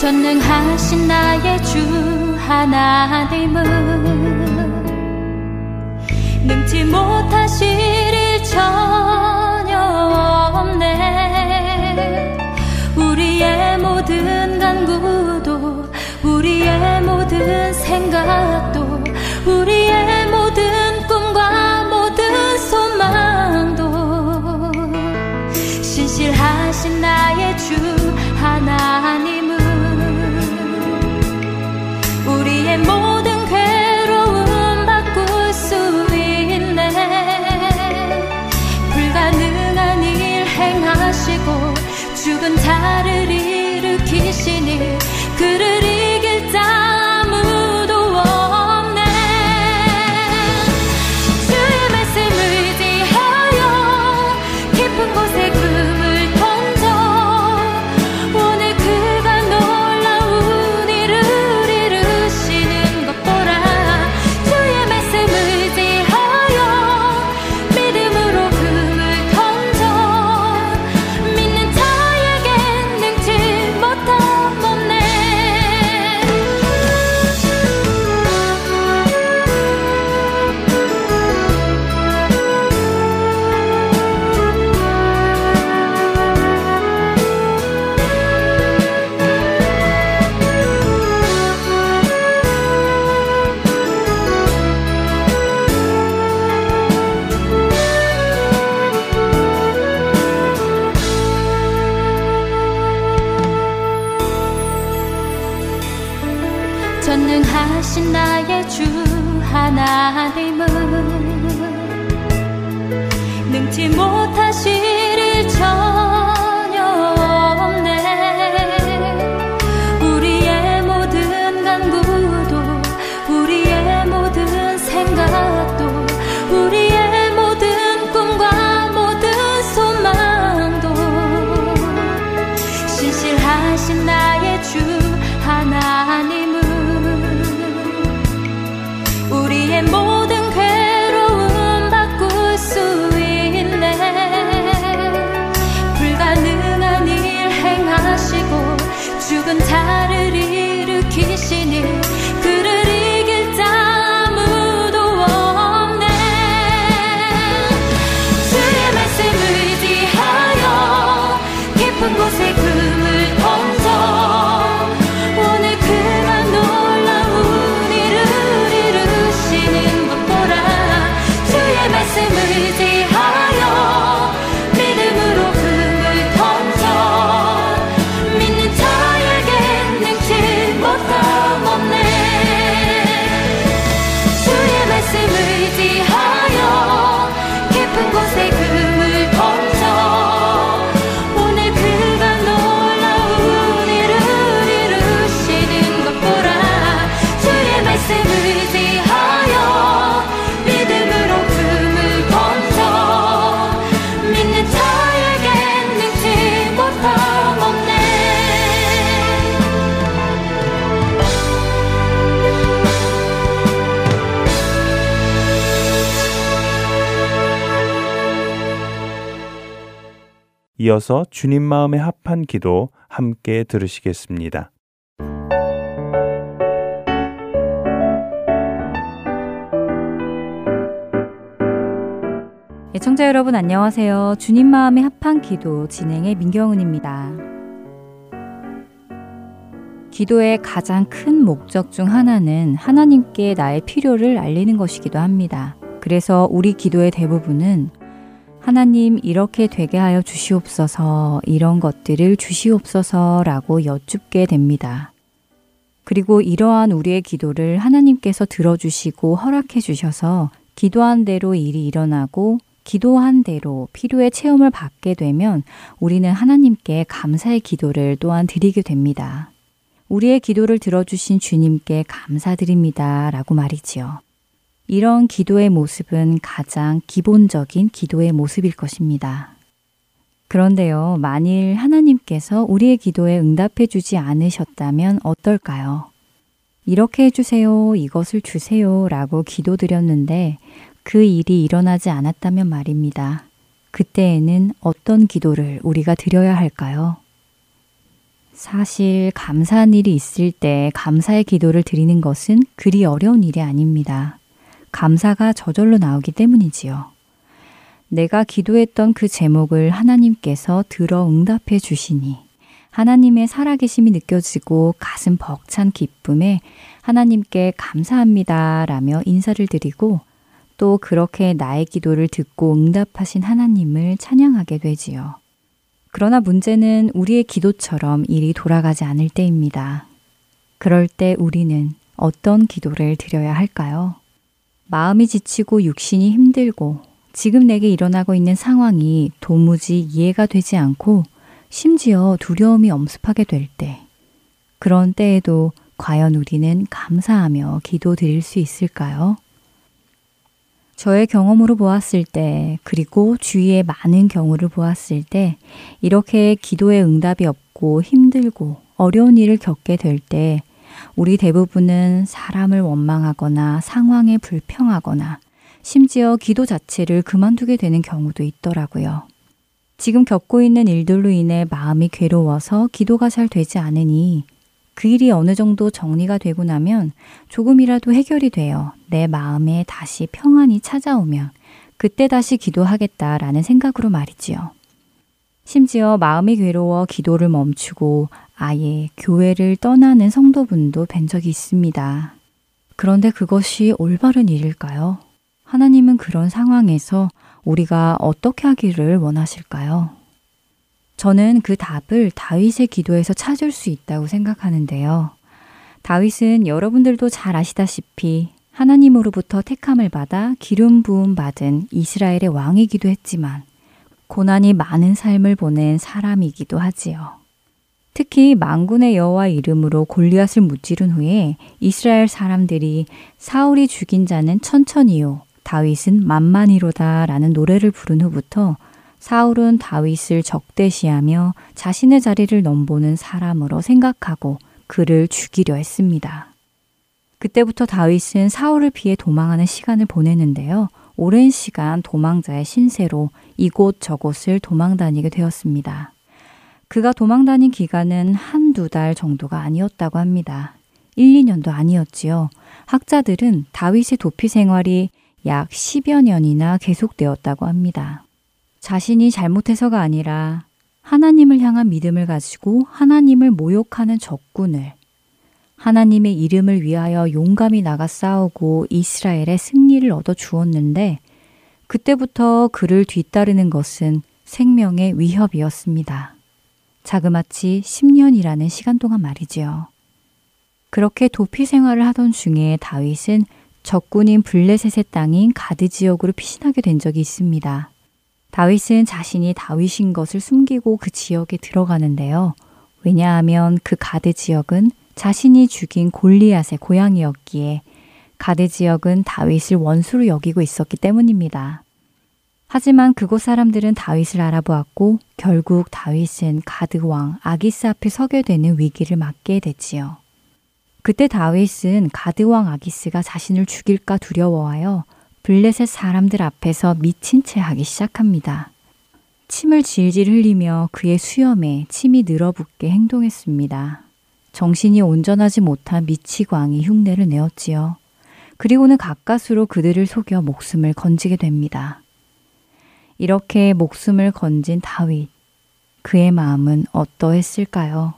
전능하신 나의 주 하나님은 능치 못하실 일 전혀 없네. 우리의 모든 간구도 우리의 모든 생각도 우리의 모든 꿈과 모든 소망도 신실하신 나의 주 하나님은 우리의 모든 괴로움 바꿀 수 있네. 불가능한 일 행하시고 죽은 자를 일으키시니 그를 이길 자 전능하신 나의 주 하나님은 능치 못하실 일 전혀 없네. 우리의 모든 간구도 우리의 모든 생각도 우리의 모든 꿈과 모든 소망도 신실하신 나의 주 하나님 모든 괴로움 바꿀 수 있네. 불가능한 일 행하시고 죽은 자를 일으키시니 그를 이길 자 아무도 없네. 주의 말씀 의지하여 깊은 곳에 금을 던져 오늘 그가 놀라운 일을 말씀 의지하여 믿음으로 금을 던져 믿는 자에게 능치 못함 없네. 주의 말씀 의지하여 깊은 곳에 금을 던져 오늘 그가 놀라운 일을 이루시는 것 보라. 주의 말씀 의지하여 이어서 주님 마음에 합한 기도 함께 들으시겠습니다. 애청자 여러분 안녕하세요. 주님 마음에 합한 기도 진행의 민경은입니다. 기도의 가장 큰 목적 중 하나는 하나님께 나의 필요를 알리는 것이기도 합니다. 그래서 우리 기도의 대부분은 하나님 이렇게 되게 하여 주시옵소서, 이런 것들을 주시옵소서라고 여쭙게 됩니다. 그리고 이러한 우리의 기도를 하나님께서 들어주시고 허락해 주셔서 기도한 대로 일이 일어나고 기도한 대로 필요의 체험을 받게 되면 우리는 하나님께 감사의 기도를 또한 드리게 됩니다. 우리의 기도를 들어주신 주님께 감사드립니다 라고 말이지요. 이런 기도의 모습은 가장 기본적인 기도의 모습일 것입니다. 그런데요, 만일 하나님께서 우리의 기도에 응답해 주지 않으셨다면 어떨까요? 이렇게 해주세요, 이것을 주세요 라고 기도드렸는데 그 일이 일어나지 않았다면 말입니다. 그때에는 어떤 기도를 우리가 드려야 할까요? 사실 감사한 일이 있을 때 감사의 기도를 드리는 것은 그리 어려운 일이 아닙니다. 감사가 저절로 나오기 때문이지요. 내가 기도했던 그 제목을 하나님께서 들어 응답해 주시니 하나님의 살아계심이 느껴지고 가슴 벅찬 기쁨에 하나님께 감사합니다 라며 인사를 드리고 또 그렇게 나의 기도를 듣고 응답하신 하나님을 찬양하게 되지요. 그러나 문제는 우리의 기도처럼 일이 돌아가지 않을 때입니다. 그럴 때 우리는 어떤 기도를 드려야 할까요? 마음이 지치고 육신이 힘들고 지금 내게 일어나고 있는 상황이 도무지 이해가 되지 않고 심지어 두려움이 엄습하게 될 때, 그런 때에도 과연 우리는 감사하며 기도 드릴 수 있을까요? 저의 경험으로 보았을 때, 그리고 주위의 많은 경우를 보았을 때, 이렇게 기도의 응답이 없고 힘들고 어려운 일을 겪게 될 때 우리 대부분은 사람을 원망하거나 상황에 불평하거나 심지어 기도 자체를 그만두게 되는 경우도 있더라고요. 지금 겪고 있는 일들로 인해 마음이 괴로워서 기도가 잘 되지 않으니 그 일이 어느 정도 정리가 되고 나면 조금이라도 해결이 되어 내 마음에 다시 평안이 찾아오면 그때 다시 기도하겠다라는 생각으로 말이지요. 심지어 마음이 괴로워 기도를 멈추고 아예 교회를 떠나는 성도분도 뵌 적이 있습니다. 그런데 그것이 올바른 일일까요? 하나님은 그런 상황에서 우리가 어떻게 하기를 원하실까요? 저는 그 답을 다윗의 기도에서 찾을 수 있다고 생각하는데요. 다윗은 여러분들도 잘 아시다시피 하나님으로부터 택함을 받아 기름 부음 받은 이스라엘의 왕이기도 했지만 고난이 많은 삶을 보낸 사람이기도 하지요. 특히 만군의 여호와 이름으로 골리앗을 무찌른 후에 이스라엘 사람들이 사울이 죽인 자는 천천히요 다윗은 만만히로다 라는 노래를 부른 후부터 사울은 다윗을 적대시하며 자신의 자리를 넘보는 사람으로 생각하고 그를 죽이려 했습니다. 그때부터 다윗은 사울을 피해 도망하는 시간을 보내는데요. 오랜 시간 도망자의 신세로 이곳저곳을 도망다니게 되었습니다. 그가 도망다닌 기간은 한두 달 정도가 아니었다고 합니다. 1, 2년도 아니었지요. 학자들은 다윗의 도피 생활이 약 10여 년이나 계속되었다고 합니다. 자신이 잘못해서가 아니라 하나님을 향한 믿음을 가지고 하나님을 모욕하는 적군을 하나님의 이름을 위하여 용감히 나가 싸우고 이스라엘의 승리를 얻어 주었는데 그때부터 그를 뒤따르는 것은 생명의 위협이었습니다. 자그마치 10년이라는 시간 동안 말이지요. 그렇게 도피 생활을 하던 중에 다윗은 적군인 블레셋의 땅인 가드 지역으로 피신하게 된 적이 있습니다. 다윗은 자신이 다윗인 것을 숨기고 그 지역에 들어가는데요. 왜냐하면 그 가드 지역은 자신이 죽인 골리앗의 고향이었기에 가드 지역은 다윗을 원수로 여기고 있었기 때문입니다. 하지만 그곳 사람들은 다윗을 알아보았고 결국 다윗은 가드 왕 아기스 앞에 서게 되는 위기를 맞게 됐지요. 그때 다윗은 가드 왕 아기스가 자신을 죽일까 두려워하여 블레셋 사람들 앞에서 미친 채 하기 시작합니다. 침을 질질 흘리며 그의 수염에 침이 늘어붙게 행동했습니다. 정신이 온전하지 못한 미치광이 흉내를 내었지요. 그리고는 가까스로 그들을 속여 목숨을 건지게 됩니다. 이렇게 목숨을 건진 다윗, 그의 마음은 어떠했을까요?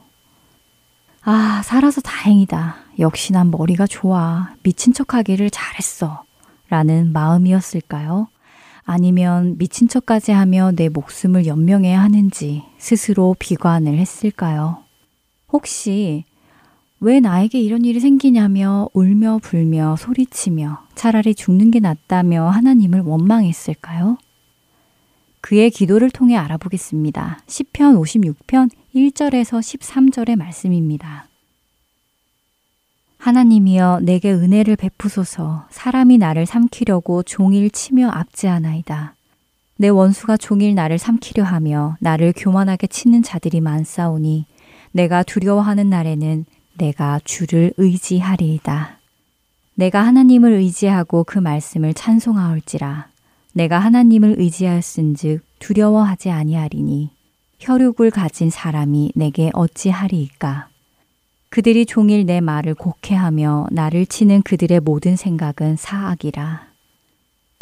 아, 살아서 다행이다. 역시 난 머리가 좋아. 미친 척하기를 잘했어. 라는 마음이었을까요? 아니면 미친 척까지 하며 내 목숨을 연명해야 하는지 스스로 비관을 했을까요? 혹시 왜 나에게 이런 일이 생기냐며 울며 불며 소리치며 차라리 죽는 게 낫다며 하나님을 원망했을까요? 그의 기도를 통해 알아보겠습니다. 시편 56편 1절에서 13절의 말씀입니다. 하나님이여 내게 은혜를 베푸소서. 사람이 나를 삼키려고 종일 치며 압제하나이다. 내 원수가 종일 나를 삼키려 하며 나를 교만하게 치는 자들이 많사오니 내가 두려워하는 날에는 내가 주를 의지하리이다. 내가 하나님을 의지하고 그 말씀을 찬송하올지라. 내가 하나님을 의지하였은즉 두려워하지 아니하리니 혈육을 가진 사람이 내게 어찌하리이까. 그들이 종일 내 말을 곡해하며 나를 치는 그들의 모든 생각은 사악이라.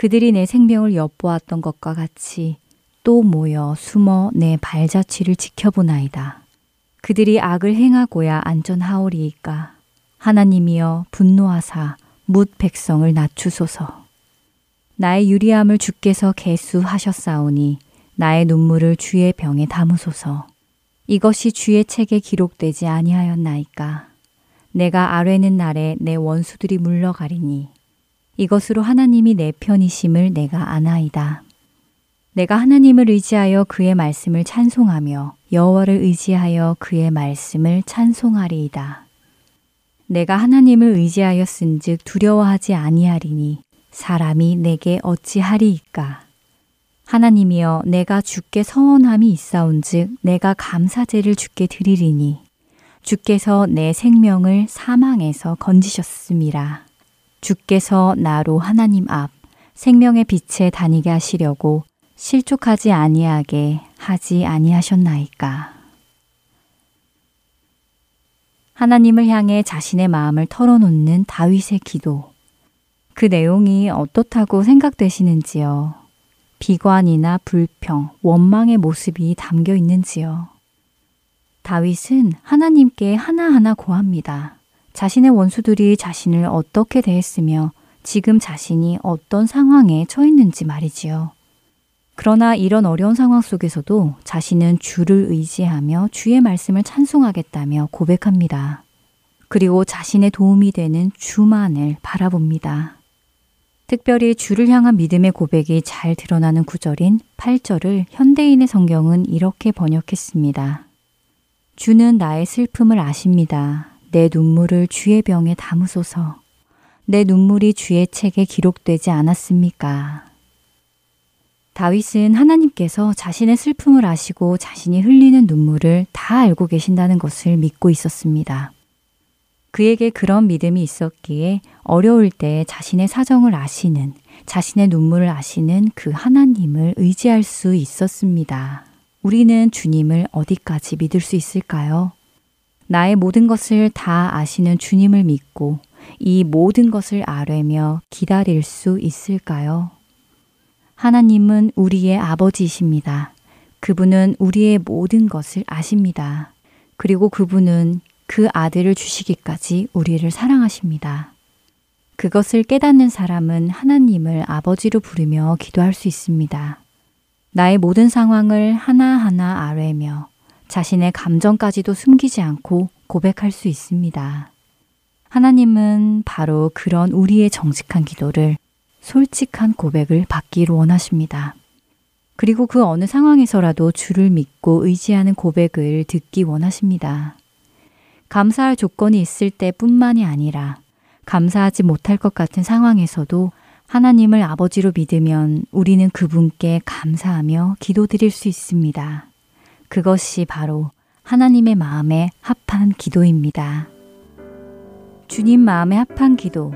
그들이 내 생명을 엿보았던 것과 같이 또 모여 숨어 내 발자취를 지켜보나이다. 그들이 악을 행하고야 안전하오리이까. 하나님이여 분노하사 뭇 백성을 낮추소서. 나의 유리함을 주께서 개수하셨사오니 나의 눈물을 주의 병에 담으소서. 이것이 주의 책에 기록되지 아니하였나이까. 내가 아뢰는 날에 내 원수들이 물러가리니 이것으로 하나님이 내 편이심을 내가 아나이다. 내가 하나님을 의지하여 그의 말씀을 찬송하며 여호와를 의지하여 그의 말씀을 찬송하리이다. 내가 하나님을 의지하였은즉 두려워하지 아니하리니 사람이 내게 어찌하리이까. 하나님이여 내가 주께 서원함이 있사온즉 내가 감사제를 주께 드리리니 주께서 내 생명을 사망에서 건지셨음이라. 주께서 나로 하나님 앞 생명의 빛에 다니게 하시려고 실족하지 아니하게 하지 아니하셨나이까. 하나님을 향해 자신의 마음을 털어놓는 다윗의 기도. 그 내용이 어떻다고 생각되시는지요? 비관이나 불평, 원망의 모습이 담겨 있는지요? 다윗은 하나님께 하나하나 고합니다. 자신의 원수들이 자신을 어떻게 대했으며 지금 자신이 어떤 상황에 처했는지 말이지요. 그러나 이런 어려운 상황 속에서도 자신은 주를 의지하며 주의 말씀을 찬송하겠다며 고백합니다. 그리고 자신의 도움이 되는 주만을 바라봅니다. 특별히 주를 향한 믿음의 고백이 잘 드러나는 구절인 8절을 현대인의 성경은 이렇게 번역했습니다. 주는 나의 슬픔을 아십니다. 내 눈물을 주의 병에 담으소서. 내 눈물이 주의 책에 기록되지 않았습니까? 다윗은 하나님께서 자신의 슬픔을 아시고 자신이 흘리는 눈물을 다 알고 계신다는 것을 믿고 있었습니다. 그에게 그런 믿음이 있었기에 어려울 때 자신의 사정을 아시는, 자신의 눈물을 아시는 그 하나님을 의지할 수 있었습니다. 우리는 주님을 어디까지 믿을 수 있을까요? 나의 모든 것을 다 아시는 주님을 믿고 이 모든 것을 아뢰며 기다릴 수 있을까요? 하나님은 우리의 아버지이십니다. 그분은 우리의 모든 것을 아십니다. 그리고 그분은 그 아들을 주시기까지 우리를 사랑하십니다. 그것을 깨닫는 사람은 하나님을 아버지로 부르며 기도할 수 있습니다. 나의 모든 상황을 하나하나 아뢰며 자신의 감정까지도 숨기지 않고 고백할 수 있습니다. 하나님은 바로 그런 우리의 정직한 기도를, 솔직한 고백을 받기로 원하십니다. 그리고 그 어느 상황에서라도 주를 믿고 의지하는 고백을 듣기 원하십니다. 감사할 조건이 있을 때뿐만이 아니라 감사하지 못할 것 같은 상황에서도 하나님을 아버지로 믿으면 우리는 그분께 감사하며 기도드릴 수 있습니다. 그것이 바로 하나님의 마음에 합한 기도입니다. 주님 마음에 합한 기도.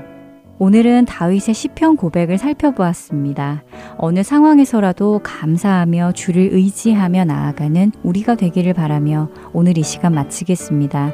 오늘은 다윗의 시편 고백을 살펴보았습니다. 어느 상황에서라도 감사하며 주를 의지하며 나아가는 우리가 되기를 바라며 오늘 이 시간 마치겠습니다.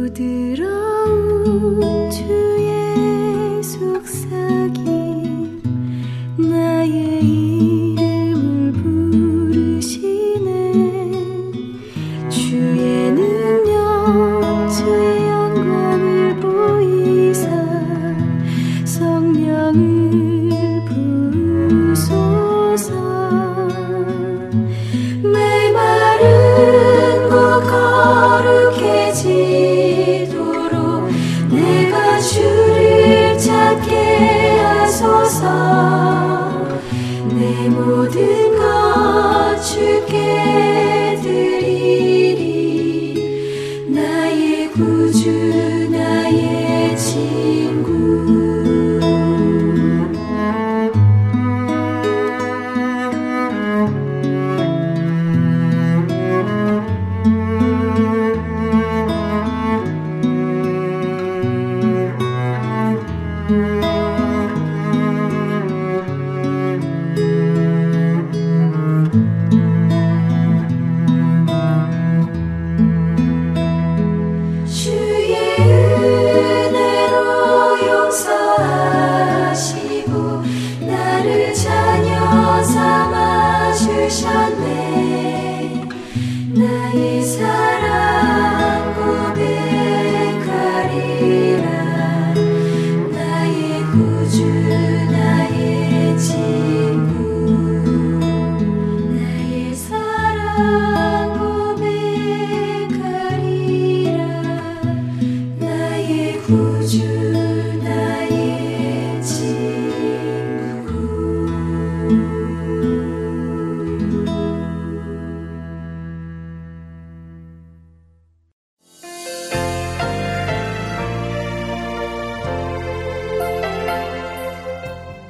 부드러운 주의 속삭임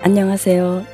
안녕하세요.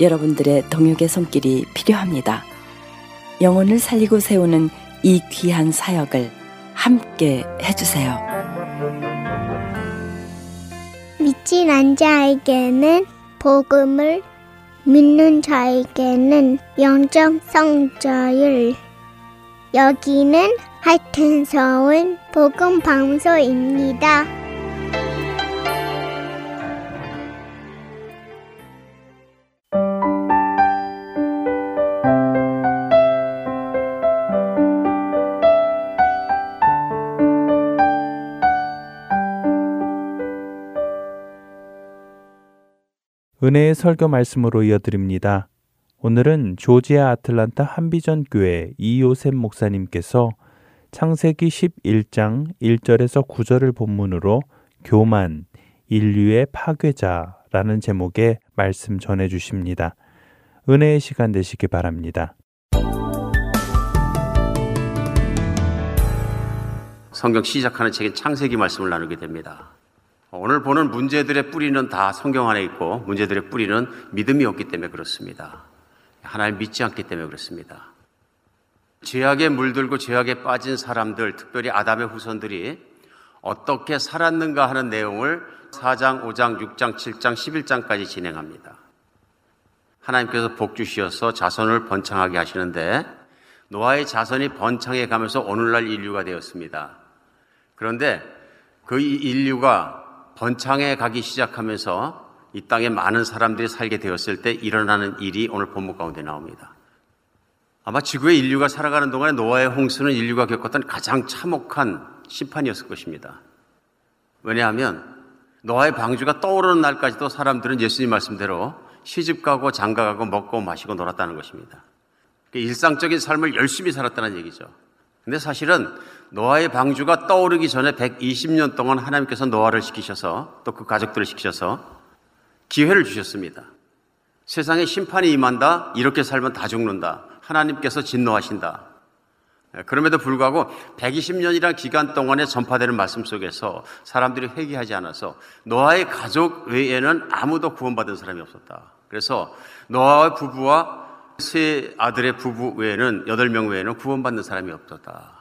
여러분들의 동역의 손길이 필요합니다. 영혼을 살리고 세우는 이 귀한 사역을 함께 해주세요. 믿지 않는 자에게는 복음을, 믿는 자에게는 영적 성장을. 여기는 하트앤서울 복음방송입니다. 은혜의 설교 말씀으로 이어드립니다. 오늘은 조지아 아틀란타 한비전교회 이요셉 목사님께서 창세기 11장 1절에서 9절을 본문으로 교만, 인류의 파괴자라는 제목의 말씀 전해주십니다. 은혜의 시간 되시기 바랍니다. 성경 시작하는 책인 창세기 말씀을 나누게 됩니다. 오늘 보는 문제들의 뿌리는 다 성경 안에 있고, 문제들의 뿌리는 믿음이 없기 때문에 그렇습니다. 하나님 믿지 않기 때문에 그렇습니다. 죄악에 물들고 죄악에 빠진 사람들, 특별히 아담의 후손들이 어떻게 살았는가 하는 내용을 4장, 5장, 6장, 7장, 11장까지 진행합니다. 하나님께서 복주시어서 자손을 번창하게 하시는데, 노아의 자손이 번창해 가면서 오늘날 인류가 되었습니다. 그런데 그 인류가 번창해 가기 시작하면서 이 땅에 많은 사람들이 살게 되었을 때 일어나는 일이 오늘 본문 가운데 나옵니다. 아마 지구의 인류가 살아가는 동안에 노아의 홍수는 인류가 겪었던 가장 참혹한 심판이었을 것입니다. 왜냐하면 노아의 방주가 떠오르는 날까지도 사람들은 예수님 말씀대로 시집가고 장가가고 먹고 마시고 놀았다는 것입니다. 일상적인 삶을 열심히 살았다는 얘기죠. 근데 사실은 노아의 방주가 떠오르기 전에 120년 동안 하나님께서 노아를 시키셔서, 또 그 가족들을 시키셔서 기회를 주셨습니다. 세상에 심판이 임한다, 이렇게 살면 다 죽는다, 하나님께서 진노하신다. 그럼에도 불구하고 120년이라는 기간 동안에 전파되는 말씀 속에서 사람들이 회개하지 않아서 노아의 가족 외에는 아무도 구원받은 사람이 없었다. 그래서 노아의 부부와 세 아들의 부부 외에는, 8명 외에는 구원받는 사람이 없었다.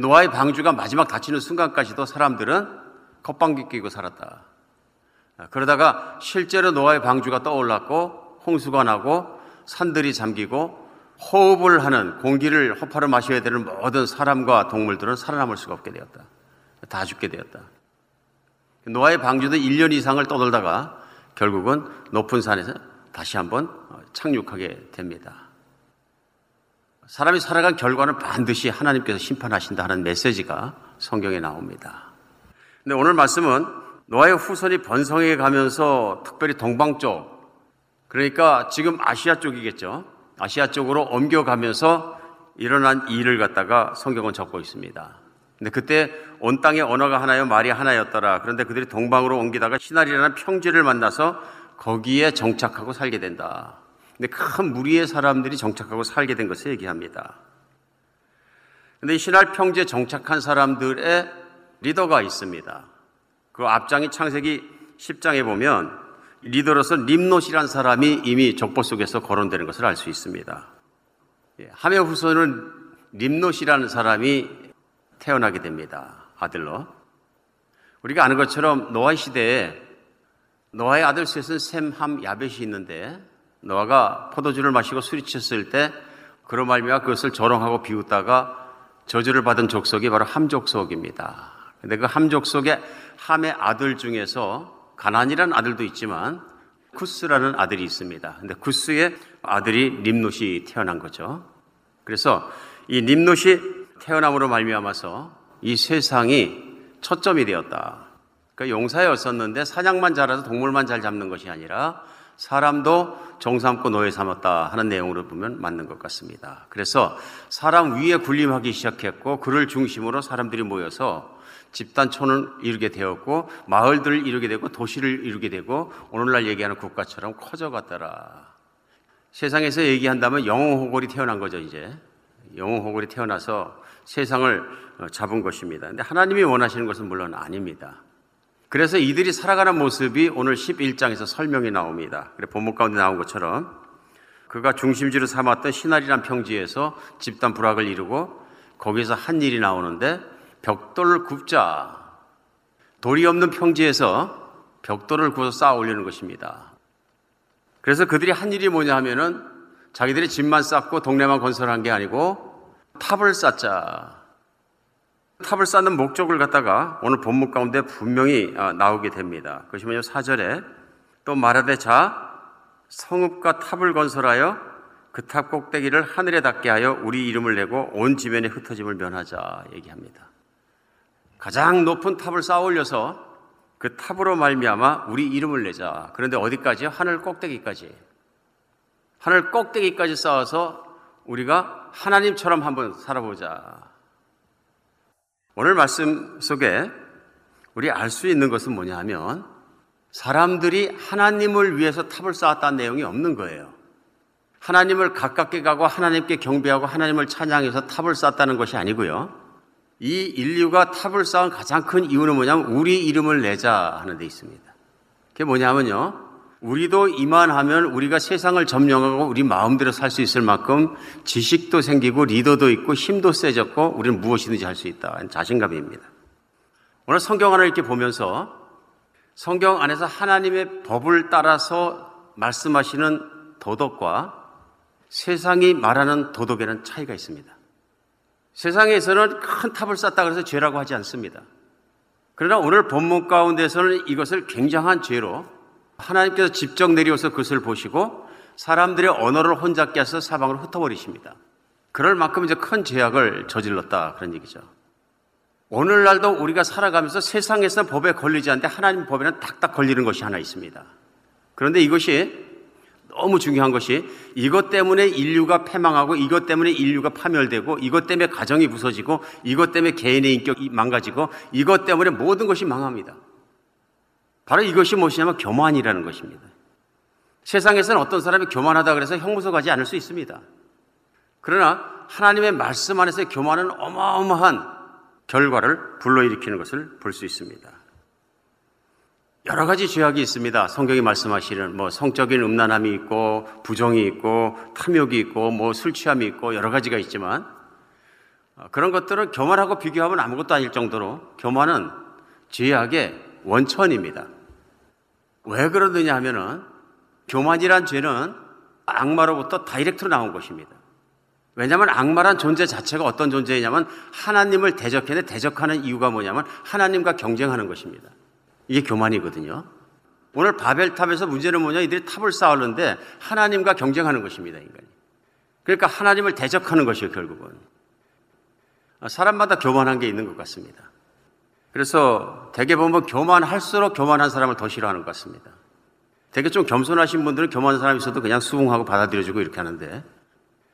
노아의 방주가 마지막 닫히는 순간까지도 사람들은 겉방귀 끼고 살았다. 그러다가 실제로 노아의 방주가 떠올랐고, 홍수가 나고, 산들이 잠기고, 호흡을 하는 공기를 허파로 마셔야 되는 모든 사람과 동물들은 살아남을 수가 없게 되었다. 다 죽게 되었다. 노아의 방주도 1년 이상을 떠돌다가 결국은 높은 산에서 다시 한번 착륙하게 됩니다. 사람이 살아간 결과는 반드시 하나님께서 심판하신다 하는 메시지가 성경에 나옵니다. 근데 오늘 말씀은 노아의 후손이 번성해 가면서 특별히 동방 쪽, 그러니까 지금 아시아 쪽이겠죠. 아시아 쪽으로 옮겨가면서 일어난 일을 갖다가 성경은 적고 있습니다. 근데 그때 온 땅의 언어가 하나여 말이 하나였더라. 그런데 그들이 동방으로 옮기다가 시나리라는 평지를 만나서 거기에 정착하고 살게 된다. 근데 큰 무리의 사람들이 정착하고 살게 된 것을 얘기합니다. 근데 이 신할 평지에 정착한 사람들의 리더가 있습니다. 그 앞장이 창세기 10장에 보면 리더로서 림노시라는 사람이 이미 족보 속에서 거론되는 것을 알 수 있습니다. 함의 후손은 림노시라는 사람이 태어나게 됩니다. 아들로. 우리가 아는 것처럼 노아 시대에 노아의 아들 셋은 셈, 함, 야벳이 있는데, 노아가 포도주를 마시고 술이 취했을 때 그로 말미암아 그것을 조롱하고 비웃다가 저주를 받은 족속이 바로 함 족속입니다. 근데 그 함 족속의 함의 아들 중에서 가나안이라는 아들도 있지만 쿠스라는 아들이 있습니다. 근데 쿠스의 아들이 림노시 태어난 거죠. 그래서 이 림노시 태어남으로 말미암아서 이 세상이 초점이 되었다. 그러니까 용사였었는데 사냥만 잘해서 동물만 잘 잡는 것이 아니라 사람도 정삼고 노예 삼았다 하는 내용으로 보면 맞는 것 같습니다. 그래서 사람 위에 군림하기 시작했고 그를 중심으로 사람들이 모여서 집단촌을 이루게 되었고 마을들을 이루게 되고 도시를 이루게 되고 오늘날 얘기하는 국가처럼 커져갔더라. 세상에서 얘기한다면 영웅호걸이 태어난 거죠. 이제 영웅호걸이 태어나서 세상을 잡은 것입니다. 근데 하나님이 원하시는 것은 물론 아닙니다. 그래서 이들이 살아가는 모습이 오늘 11장에서 설명이 나옵니다. 그래 본문 가운데 나온 것처럼 그가 중심지로 삼았던 시나리라는 평지에서 집단 불악을 이루고 거기서 한 일이 나오는데 벽돌을 굽자. 돌이 없는 평지에서 벽돌을 구워서 쌓아 올리는 것입니다. 그래서 그들이 한 일이 뭐냐 하면은 자기들이 집만 쌓고 동네만 건설한 게 아니고 탑을 쌓자. 탑을 쌓는 목적을 갖다가 오늘 본문 가운데 분명히 나오게 됩니다. 그것이 뭐냐면 4절에 또 말하되 자 성읍과 탑을 건설하여 그 탑 꼭대기를 하늘에 닿게 하여 우리 이름을 내고 온 지면에 흩어짐을 면하자 얘기합니다. 가장 높은 탑을 쌓아 올려서 그 탑으로 말미암아 우리 이름을 내자. 그런데 어디까지요? 하늘 꼭대기까지. 하늘 꼭대기까지 쌓아서 우리가 하나님처럼 한번 살아보자. 오늘 말씀 속에 우리 알 수 있는 것은 뭐냐 하면 사람들이 하나님을 위해서 탑을 쌓았다는 내용이 없는 거예요. 하나님을 가깝게 가고 하나님께 경배하고 하나님을 찬양해서 탑을 쌓았다는 것이 아니고요. 이 인류가 탑을 쌓은 가장 큰 이유는 뭐냐면 우리 이름을 내자 하는 데 있습니다. 그게 뭐냐면요. 우리도 이만하면 우리가 세상을 점령하고 우리 마음대로 살 수 있을 만큼 지식도 생기고 리더도 있고 힘도 세졌고 우리는 무엇이든지 할 수 있다. 자신감입니다. 오늘 성경 안을 이렇게 보면서 성경 안에서 하나님의 법을 따라서 말씀하시는 도덕과 세상이 말하는 도덕에는 차이가 있습니다. 세상에서는 큰 탑을 쌓다 그래서 죄라고 하지 않습니다. 그러나 오늘 본문 가운데서는 이것을 굉장한 죄로 하나님께서 직접 내려와서 그것을 보시고 사람들의 언어를 혼잡 해서 사방으로 흩어버리십니다. 그럴 만큼 이제 큰 죄악을 저질렀다 그런 얘기죠. 오늘날도 우리가 살아가면서 세상에서는 법에 걸리지 않는데 하나님 법에는 딱딱 걸리는 것이 하나 있습니다. 그런데 이것이 너무 중요한 것이 이것 때문에 인류가 패망하고 이것 때문에 인류가 파멸되고 이것 때문에 가정이 부서지고 이것 때문에 개인의 인격이 망가지고 이것 때문에 모든 것이 망합니다. 바로 이것이 무엇이냐면 교만이라는 것입니다. 세상에서는 어떤 사람이 교만하다 그래서 형무소 가지 않을 수 있습니다. 그러나 하나님의 말씀 안에서의 교만은 어마어마한 결과를 불러일으키는 것을 볼 수 있습니다. 여러 가지 죄악이 있습니다. 성경이 말씀하시는 뭐 성적인 음란함이 있고 부정이 있고 탐욕이 있고 뭐 술 취함이 있고 여러 가지가 있지만 그런 것들은 교만하고 비교하면 아무것도 아닐 정도로 교만은 죄악의 원천입니다. 왜 그러느냐 하면은 교만이란 죄는 악마로부터 다이렉트로 나온 것입니다. 왜냐하면 악마란 존재 자체가 어떤 존재이냐면 하나님을 대적했는데 대적하는 이유가 뭐냐면 하나님과 경쟁하는 것입니다. 이게 교만이거든요. 오늘 바벨탑에서 문제는 뭐냐 이들이 탑을 쌓았는데 하나님과 경쟁하는 것입니다. 인간이. 그러니까 하나님을 대적하는 것이에요. 결국은. 사람마다 교만한 게 있는 것 같습니다. 그래서 대개 보면 교만할수록 교만한 사람을 더 싫어하는 것 같습니다. 되게 좀 겸손하신 분들은 교만한 사람이 있어도 그냥 수긍하고 받아들여주고 이렇게 하는데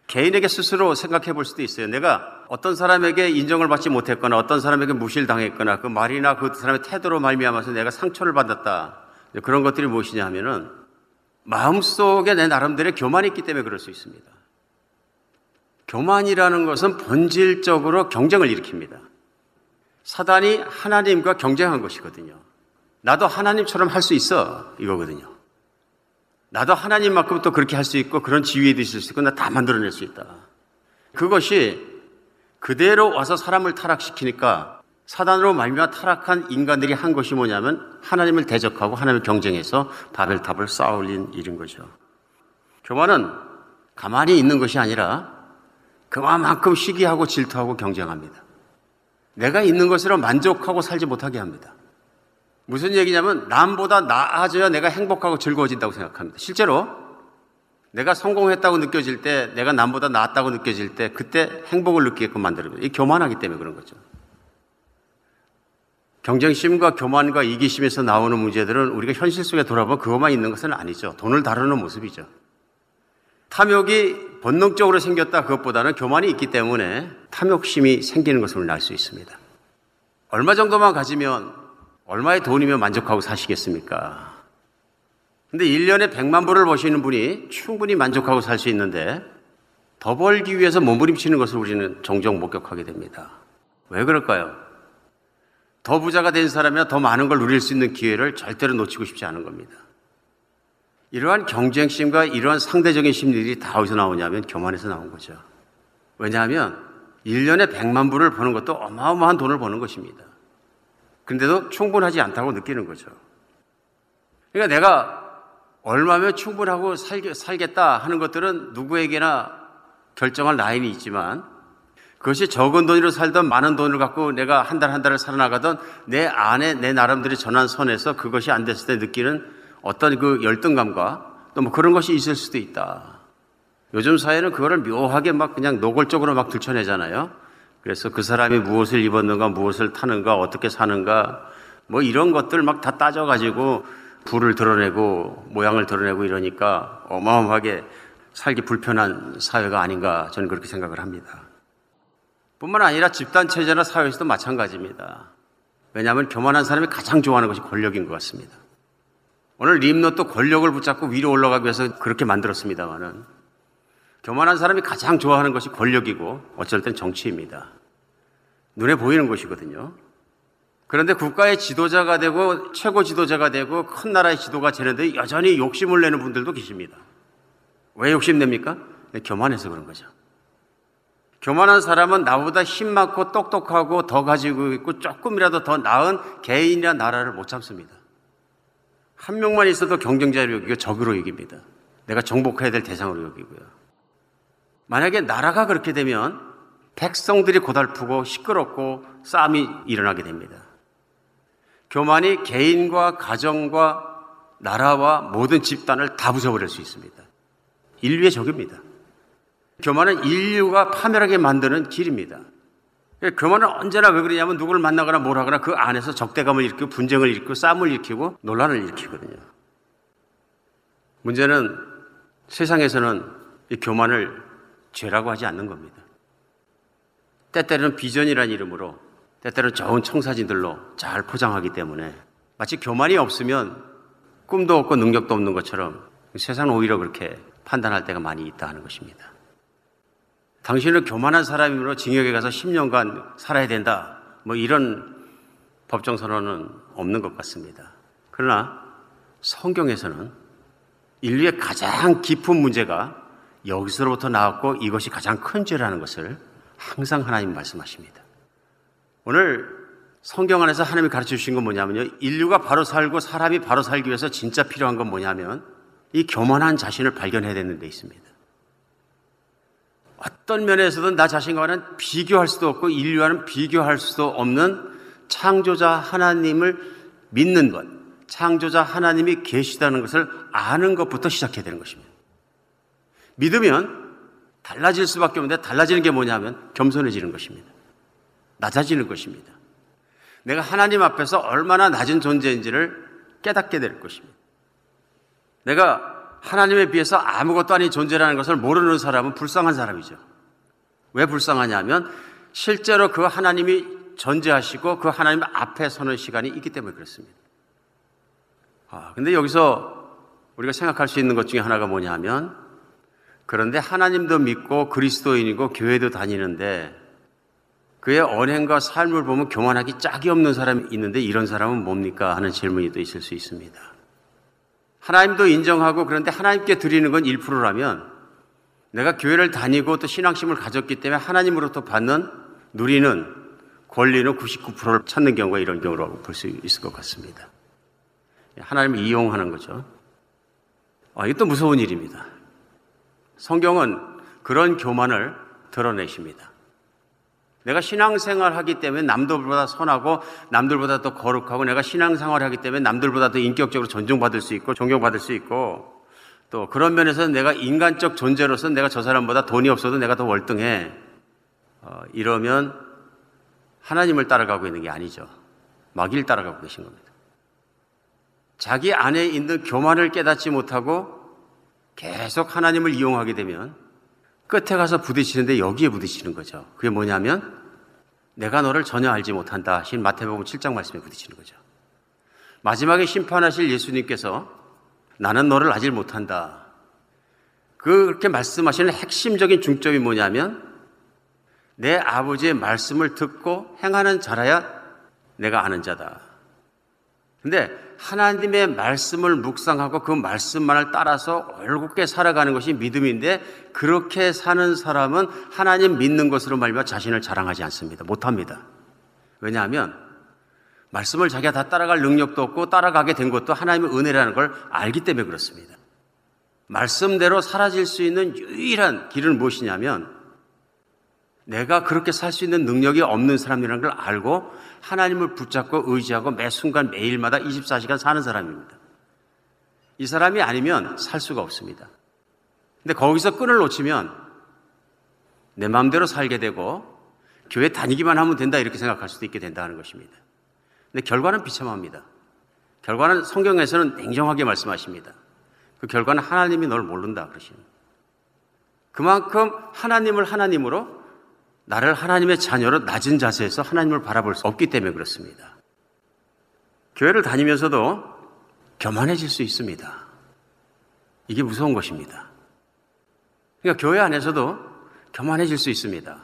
개인에게 스스로 생각해 볼 수도 있어요. 내가 어떤 사람에게 인정을 받지 못했거나 어떤 사람에게 무시를 당했거나 그 말이나 그 사람의 태도로 말미암아서 내가 상처를 받았다. 그런 것들이 무엇이냐 하면은 마음속에 내 나름대로의 교만이 있기 때문에 그럴 수 있습니다. 교만이라는 것은 본질적으로 경쟁을 일으킵니다. 사단이 하나님과 경쟁한 것이거든요. 나도 하나님처럼 할 수 있어 이거거든요. 나도 하나님만큼 또 그렇게 할 수 있고 그런 지위에도 있을 수 있고 나 다 만들어낼 수 있다. 그것이 그대로 와서 사람을 타락시키니까 사단으로 말미암아 타락한 인간들이 한 것이 뭐냐면 하나님을 대적하고 하나님을 경쟁해서 바벨탑을 쌓아올린 일인 거죠. 교만은 가만히 있는 것이 아니라 그만큼 시기하고 질투하고 경쟁합니다. 내가 있는 것으로 만족하고 살지 못하게 합니다. 무슨 얘기냐면 남보다 나아져야 내가 행복하고 즐거워진다고 생각합니다. 실제로 내가 성공했다고 느껴질 때, 내가 남보다 낫다고 느껴질 때, 그때 행복을 느끼게끔 만들어요. 이게 교만하기 때문에 그런 거죠. 경쟁심과 교만과 이기심에서 나오는 문제들은 우리가 현실 속에 돌아보면 그것만 있는 것은 아니죠. 돈을 다루는 모습이죠. 탐욕이 본능적으로 생겼다 그것보다는 교만이 있기 때문에 탐욕심이 생기는 것을 알 수 있습니다. 얼마 정도만 가지면, 얼마의 돈이면 만족하고 사시겠습니까? 근데 1년에 100만 불을 버시는 분이 충분히 만족하고 살 수 있는데 더 벌기 위해서 몸부림치는 것을 우리는 종종 목격하게 됩니다. 왜 그럴까요? 더 부자가 된 사람이나 더 많은 걸 누릴 수 있는 기회를 절대로 놓치고 싶지 않은 겁니다. 이러한 경쟁심과 이러한 상대적인 심리들이 다 어디서 나오냐면 교만에서 나온 거죠. 왜냐하면 1년에 100만 불을 버는 것도 어마어마한 돈을 버는 것입니다. 그런데도 충분하지 않다고 느끼는 거죠. 그러니까 내가 얼마면 충분하고 살겠다 하는 것들은 누구에게나 결정할 라인이 있지만, 그것이 적은 돈으로 살던 많은 돈을 갖고 내가 한 달 한 달을 살아나가던 내 안에 내 나름대로 전환선에서 그것이 안 됐을 때 느끼는 어떤 그 열등감과 또 뭐 그런 것이 있을 수도 있다. 요즘 사회는 그거를 묘하게 막 그냥 노골적으로 막 들춰내잖아요. 그래서 그 사람이 무엇을 입었는가, 무엇을 타는가, 어떻게 사는가, 뭐 이런 것들 막 다 따져가지고 부를 드러내고 모양을 드러내고 이러니까 어마어마하게 살기 불편한 사회가 아닌가, 저는 그렇게 생각을 합니다. 뿐만 아니라 집단체제나 사회에서도 마찬가지입니다. 왜냐하면 교만한 사람이 가장 좋아하는 것이 권력인 것 같습니다. 오늘 림노도 권력을 붙잡고 위로 올라가기 위해서 그렇게 만들었습니다만은 교만한 사람이 가장 좋아하는 것이 권력이고 어쩔 땐 정치입니다. 눈에 보이는 것이거든요. 그런데 국가의 지도자가 되고 최고 지도자가 되고 큰 나라의 지도가 되는데 여전히 욕심을 내는 분들도 계십니다. 왜 욕심냅니까? 교만해서 그런 거죠. 교만한 사람은 나보다 힘 많고 똑똑하고 더 가지고 있고 조금이라도 더 나은 개인이나 나라를 못 참습니다. 한 명만 있어도 경쟁자로 여기고 적으로 여깁니다. 내가 정복해야 될 대상으로 여기고요. 만약에 나라가 그렇게 되면 백성들이 고달프고 시끄럽고 싸움이 일어나게 됩니다. 교만이 개인과 가정과 나라와 모든 집단을 다 부숴버릴 수 있습니다. 인류의 적입니다. 교만은 인류가 파멸하게 만드는 길입니다. 교만은 언제나 왜 그러냐면 누구를 만나거나 뭘 하거나 그 안에서 적대감을 일으키고 분쟁을 일으키고 싸움을 일으키고 논란을 일으키거든요. 문제는 세상에서는 이 교만을 죄라고 하지 않는 겁니다. 때때로는 비전이라는 이름으로, 때때로는 좋은 청사진들로 잘 포장하기 때문에 마치 교만이 없으면 꿈도 없고 능력도 없는 것처럼 세상은 오히려 그렇게 판단할 때가 많이 있다 하는 것입니다. 당신은 교만한 사람이므로 징역에 가서 10년간 살아야 된다, 뭐 이런 법정 선언은 없는 것 같습니다. 그러나 성경에서는 인류의 가장 깊은 문제가 여기서부터 나왔고 이것이 가장 큰 죄라는 것을 항상 하나님 말씀하십니다. 오늘 성경 안에서 하나님이 가르쳐 주신 건 뭐냐면요, 인류가 바로 살고 사람이 바로 살기 위해서 진짜 필요한 건 뭐냐면 이 교만한 자신을 발견해야 되는 데 있습니다. 어떤 면에서든 나 자신과는 비교할 수도 없고 인류와는 비교할 수도 없는 창조자 하나님을 믿는 것, 창조자 하나님이 계시다는 것을 아는 것부터 시작해야 되는 것입니다. 믿으면 달라질 수밖에 없는데 달라지는 게 뭐냐면 겸손해지는 것입니다. 낮아지는 것입니다. 내가 하나님 앞에서 얼마나 낮은 존재인지를 깨닫게 될 것입니다. 내가 하나님에 비해서 아무것도 아닌 존재라는 것을 모르는 사람은 불쌍한 사람이죠. 왜 불쌍하냐면 실제로 그 하나님이 존재하시고 그 하나님 앞에 서는 시간이 있기 때문에 그렇습니다. 근데 여기서 우리가 생각할 수 있는 것 중에 하나가 뭐냐면, 그런데 하나님도 믿고 그리스도인이고 교회도 다니는데 그의 언행과 삶을 보면 교만하기 짝이 없는 사람이 있는데 이런 사람은 뭡니까? 하는 질문이 또 있을 수 있습니다. 하나님도 인정하고 그런데 하나님께 드리는 건 1%라면 내가 교회를 다니고 또 신앙심을 가졌기 때문에 하나님으로부터 받는, 누리는 권리는 99%를 찾는 경우가 이런 경우라고 볼 수 있을 것 같습니다. 하나님을 이용하는 거죠. 이것도 무서운 일입니다. 성경은 그런 교만을 드러내십니다. 내가 신앙생활하기 때문에 남들보다 선하고 남들보다 더 거룩하고, 내가 신앙생활하기 때문에 남들보다 더 인격적으로 존중받을 수 있고 존경받을 수 있고, 또 그런 면에서는 내가 인간적 존재로서 내가 저 사람보다 돈이 없어도 내가 더 월등해, 이러면 하나님을 따라가고 있는 게 아니죠. 마귀를 따라가고 계신 겁니다. 자기 안에 있는 교만을 깨닫지 못하고 계속 하나님을 이용하게 되면 끝에 가서 부딪히는데, 여기에 부딪히는 거죠. 그게 뭐냐면 내가 너를 전혀 알지 못한다 하신 마태복음 7장 말씀에 부딪히는 거죠. 마지막에 심판하실 예수님께서 나는 너를 알지 못한다, 그렇게 말씀하시는 핵심적인 중점이 뭐냐면 내 아버지의 말씀을 듣고 행하는 자라야 내가 아는 자다. 근데 하나님의 말씀을 묵상하고 그 말씀만을 따라서 얼굴게 살아가는 것이 믿음인데, 그렇게 사는 사람은 하나님 믿는 것으로 말미암아 자신을 자랑하지 않습니다. 못합니다. 왜냐하면 말씀을 자기가 다 따라갈 능력도 없고 따라가게 된 것도 하나님의 은혜라는 걸 알기 때문에 그렇습니다. 말씀대로 사라질 수 있는 유일한 길은 무엇이냐면 내가 그렇게 살 수 있는 능력이 없는 사람이라는 걸 알고 하나님을 붙잡고 의지하고 매 순간 매일마다 24시간 사는 사람입니다. 이 사람이 아니면 살 수가 없습니다. 근데 거기서 끈을 놓치면 내 마음대로 살게 되고 교회 다니기만 하면 된다 이렇게 생각할 수도 있게 된다는 것입니다. 근데 결과는 비참합니다. 결과는 성경에서는 냉정하게 말씀하십니다. 그 결과는 하나님이 널 모른다 그러시는. 그만큼 하나님을 하나님으로, 나를 하나님의 자녀로 낮은 자세에서 하나님을 바라볼 수 없기 때문에 그렇습니다. 교회를 다니면서도 교만해질 수 있습니다. 이게 무서운 것입니다. 그러니까 교회 안에서도 교만해질 수 있습니다.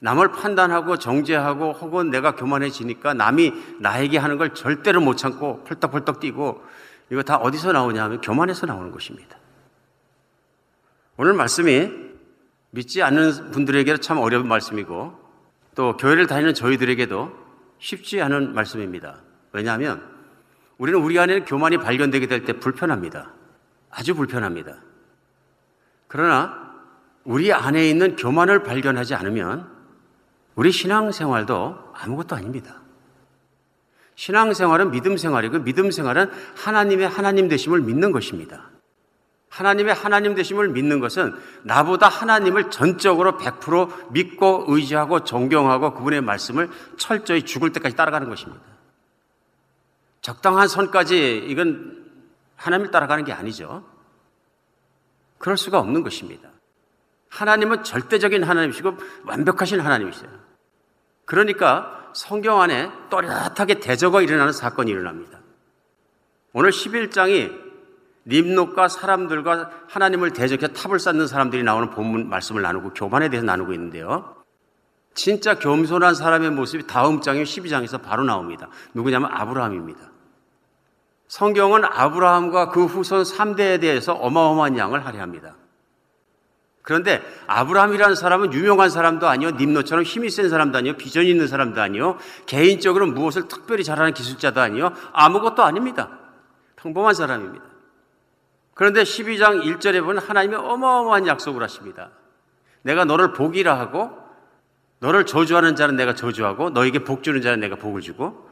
남을 판단하고 정죄하고, 혹은 내가 교만해지니까 남이 나에게 하는 걸 절대로 못 참고 펄떡펄떡 뛰고, 이거 다 어디서 나오냐 하면 교만해서 나오는 것입니다. 오늘 말씀이 믿지 않는 분들에게도 참 어려운 말씀이고, 또 교회를 다니는 저희들에게도 쉽지 않은 말씀입니다. 왜냐하면 우리는 우리 안에 교만이 발견되게 될 때 불편합니다. 아주 불편합니다. 그러나 우리 안에 있는 교만을 발견하지 않으면 우리 신앙생활도 아무것도 아닙니다. 신앙생활은 믿음생활이고, 믿음생활은 하나님의 하나님 되심을 믿는 것입니다. 하나님의 하나님 되심을 믿는 것은 나보다 하나님을 전적으로 100% 믿고 의지하고 존경하고 그분의 말씀을 철저히 죽을 때까지 따라가는 것입니다. 적당한 선까지, 이건 하나님을 따라가는 게 아니죠. 그럴 수가 없는 것입니다. 하나님은 절대적인 하나님이시고 완벽하신 하나님이세요. 그러니까 성경 안에 또렷하게 대적이 일어나는 사건이 일어납니다. 오늘 11장이 림노과 사람들과 하나님을 대적해서 탑을 쌓는 사람들이 나오는 본문 말씀을 나누고 교만에 대해서 나누고 있는데요, 진짜 겸손한 사람의 모습이 다음 장인 12장에서 바로 나옵니다. 누구냐면 아브라함입니다. 성경은 아브라함과 그 후손 3대에 대해서 어마어마한 양을 할애합니다. 그런데 아브라함이라는 사람은 유명한 사람도 아니요, 림노처럼 힘이 센 사람도 아니요, 비전이 있는 사람도 아니요, 개인적으로 무엇을 특별히 잘하는 기술자도 아니요, 아무것도 아닙니다. 평범한 사람입니다. 그런데 12장 1절에 보면 하나님이 어마어마한 약속을 하십니다. 내가 너를 복이라 하고, 너를 저주하는 자는 내가 저주하고, 너에게 복 주는 자는 내가 복을 주고,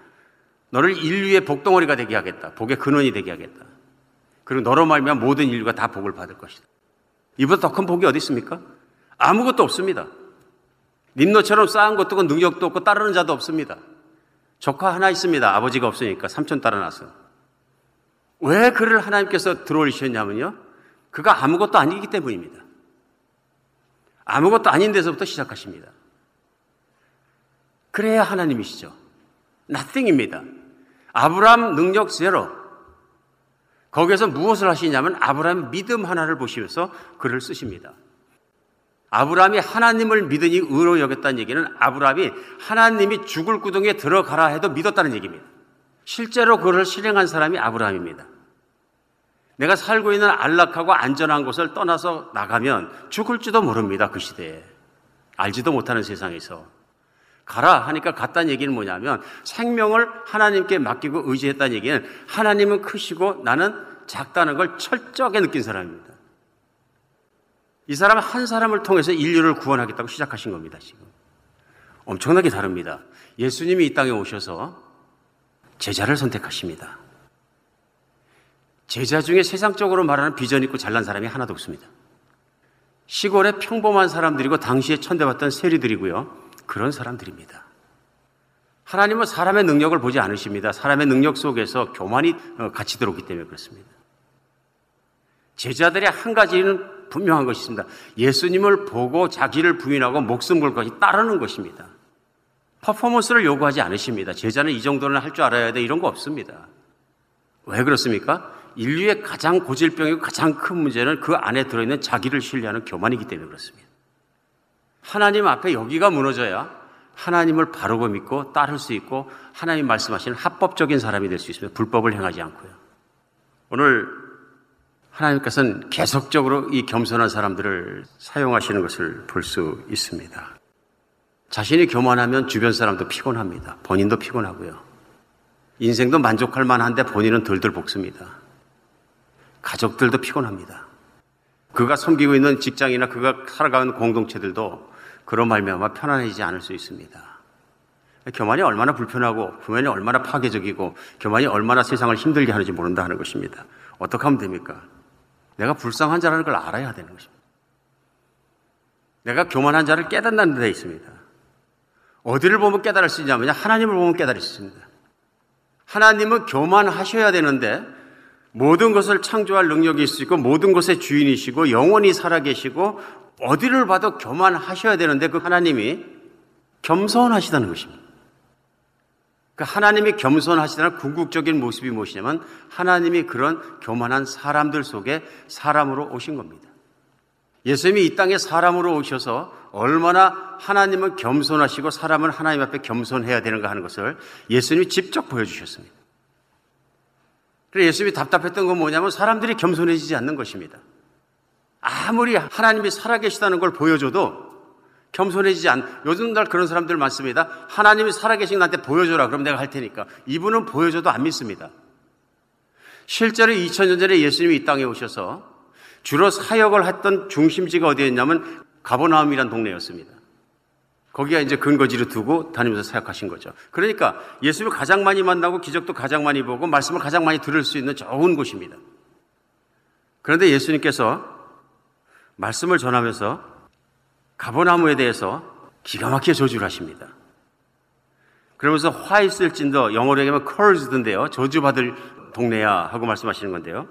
너를 인류의 복덩어리가 되게 하겠다. 복의 근원이 되게 하겠다. 그리고 너로 말미암아 모든 인류가 다 복을 받을 것이다. 이보다 더 큰 복이 어디 있습니까? 아무것도 없습니다. 림노처럼 쌓은 것도 없고 능력도 없고 따르는 자도 없습니다. 조카 하나 있습니다. 아버지가 없으니까 삼촌 따라나서. 왜 그를 하나님께서 들어올리셨냐면요, 그가 아무것도 아니기 때문입니다. 아무것도 아닌 데서부터 시작하십니다. 그래야 하나님이시죠. nothing입니다. 아브라함 능력 제로. 거기에서 무엇을 하시냐면 아브라함 믿음 하나를 보시면서 그를 쓰십니다. 아브라함이 하나님을 믿으니 의로 여겼다는 얘기는 아브라함이 하나님이 죽을 구덩이에 들어가라 해도 믿었다는 얘기입니다. 실제로 그걸 실행한 사람이 아브라함입니다. 내가 살고 있는 안락하고 안전한 곳을 떠나서 나가면 죽을지도 모릅니다. 그 시대에 알지도 못하는 세상에서 가라 하니까 갔다는 얘기는 뭐냐면, 생명을 하나님께 맡기고 의지했다는 얘기는 하나님은 크시고 나는 작다는 걸 철저하게 느낀 사람입니다. 이 사람 한 사람을 통해서 인류를 구원하겠다고 시작하신 겁니다, 지금. 엄청나게 다릅니다. 예수님이 이 땅에 오셔서 제자를 선택하십니다. 제자 중에 세상적으로 말하는 비전 있고 잘난 사람이 하나도 없습니다. 시골의 평범한 사람들이고 당시에 천대받던 세리들이고요. 그런 사람들입니다. 하나님은 사람의 능력을 보지 않으십니다. 사람의 능력 속에서 교만이 같이 들어오기 때문에 그렇습니다. 제자들의 한 가지는 분명한 것이 있습니다. 예수님을 보고 자기를 부인하고 목숨 걸 것이 따르는 것입니다. 퍼포먼스를 요구하지 않으십니다. 제자는 이 정도는 할 줄 알아야 돼, 이런 거 없습니다. 왜 그렇습니까? 인류의 가장 고질병이고 가장 큰 문제는 그 안에 들어있는 자기를 신뢰하는 교만이기 때문에 그렇습니다. 하나님 앞에 여기가 무너져야 하나님을 바르고 믿고 따를 수 있고 하나님 말씀하시는 합법적인 사람이 될 수 있습니다. 불법을 행하지 않고요. 오늘 하나님께서는 계속적으로 이 겸손한 사람들을 사용하시는 것을 볼 수 있습니다. 자신이 교만하면 주변 사람도 피곤합니다. 본인도 피곤하고요. 인생도 만족할 만한데 본인은 덜덜 볶습니다. 가족들도 피곤합니다. 그가 섬기고 있는 직장이나 그가 살아가는 공동체들도 그런 말미암아 편안해지지 않을 수 있습니다. 교만이 얼마나 불편하고 교만이 얼마나 파괴적이고 교만이 얼마나 세상을 힘들게 하는지 모른다 하는 것입니다. 어떻게 하면 됩니까? 내가 불쌍한 자라는 걸 알아야 되는 것입니다. 내가 교만한 자를 깨닫는 데 있습니다. 어디를 보면 깨달을 수 있냐면 하나님을 보면 깨달을 수 있습니다. 하나님은 교만하셔야 되는데 모든 것을 창조할 능력이 있을 수 있고 모든 것의 주인이시고 영원히 살아계시고 어디를 봐도 교만하셔야 되는데 그 하나님이 겸손하시다는 것입니다. 그 하나님이 겸손하시다는 궁극적인 모습이 무엇이냐면 하나님이 그런 교만한 사람들 속에 사람으로 오신 겁니다. 예수님이 이 땅에 사람으로 오셔서 얼마나 하나님은 겸손하시고 사람은 하나님 앞에 겸손해야 되는가 하는 것을 예수님이 직접 보여주셨습니다. 그래서 예수님이 답답했던 건 뭐냐면 사람들이 겸손해지지 않는 것입니다. 아무리 하나님이 살아계시다는 걸 보여줘도 겸손해지지 않는, 요즘 날 그런 사람들 많습니다. 하나님이 살아계신 나한테 보여줘라, 그럼 내가 할 테니까. 이분은 보여줘도 안 믿습니다. 실제로 2000년 전에 예수님이 이 땅에 오셔서 주로 사역을 했던 중심지가 어디였냐면 가버나움이라는 동네였습니다. 거기가 이제 근거지를 두고 다니면서 사역하신 거죠. 그러니까 예수님을 가장 많이 만나고 기적도 가장 많이 보고 말씀을 가장 많이 들을 수 있는 좋은 곳입니다. 그런데 예수님께서 말씀을 전하면서 가버나움에 대해서 기가 막히게 저주를 하십니다. 그러면서 화 있을진더, 영어로 얘기하면 cursed인데요, 저주받을 동네야 하고 말씀하시는 건데요.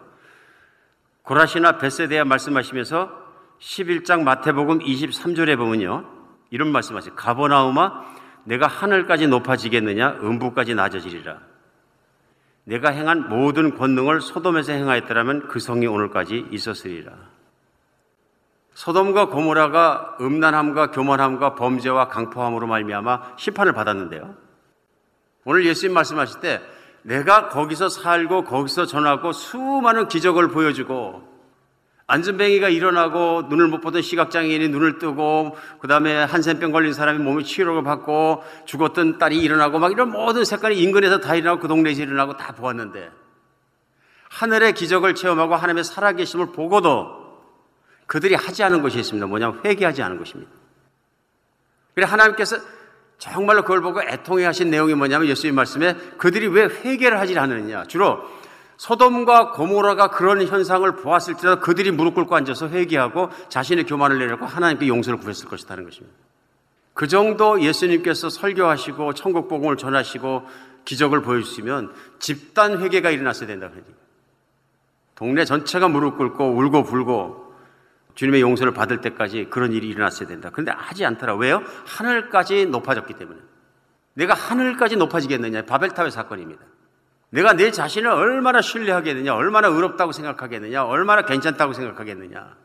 고라시나 벳세대야 말씀하시면서 11장 마태복음 23절에 보면요, 이런 말씀하세요. 가버나움아, 내가 하늘까지 높아지겠느냐, 음부까지 낮아지리라. 내가 행한 모든 권능을 소돔에서 행하였더라면 그 성이 오늘까지 있었으리라. 소돔과 고모라가 음란함과 교만함과 범죄와 강포함으로 말미암아 심판을 받았는데요, 오늘 예수님 말씀하실 때 내가 거기서 살고 거기서 전하고 수많은 기적을 보여주고 안전뱅이가 일어나고 눈을 못 보던 시각장애인이 눈을 뜨고 그 다음에 한센병 걸린 사람이 몸에 치료를 받고 죽었던 딸이 일어나고 막 이런 모든 색깔이 인근에서 다 일어나고 그 동네에서 일어나고 다 보았는데, 하늘의 기적을 체험하고 하나님의 살아계심을 보고도 그들이 하지 않은 것이 있습니다. 뭐냐면 회개하지 않은 것입니다. 그래서 하나님께서 정말로 그걸 보고 애통해 하신 내용이 뭐냐면 예수님 말씀에 그들이 왜 회개를 하지 않느냐, 주로 소돔과 고모라가 그런 현상을 보았을지라도 그들이 무릎 꿇고 앉아서 회개하고 자신의 교만을 내려놓고 하나님께 용서를 구했을 것이라는 것입니다. 그 정도 예수님께서 설교하시고 천국 복음을 전하시고 기적을 보여주시면 집단 회개가 일어났어야 된다. 동네 전체가 무릎 꿇고 울고 불고 주님의 용서를 받을 때까지 그런 일이 일어났어야 된다. 그런데 하지 않더라. 왜요? 하늘까지 높아졌기 때문에. 내가 하늘까지 높아지겠느냐, 바벨탑의 사건입니다. 내가 내 자신을 얼마나 신뢰하겠느냐, 얼마나 의롭다고 생각하겠느냐, 얼마나 괜찮다고 생각하겠느냐.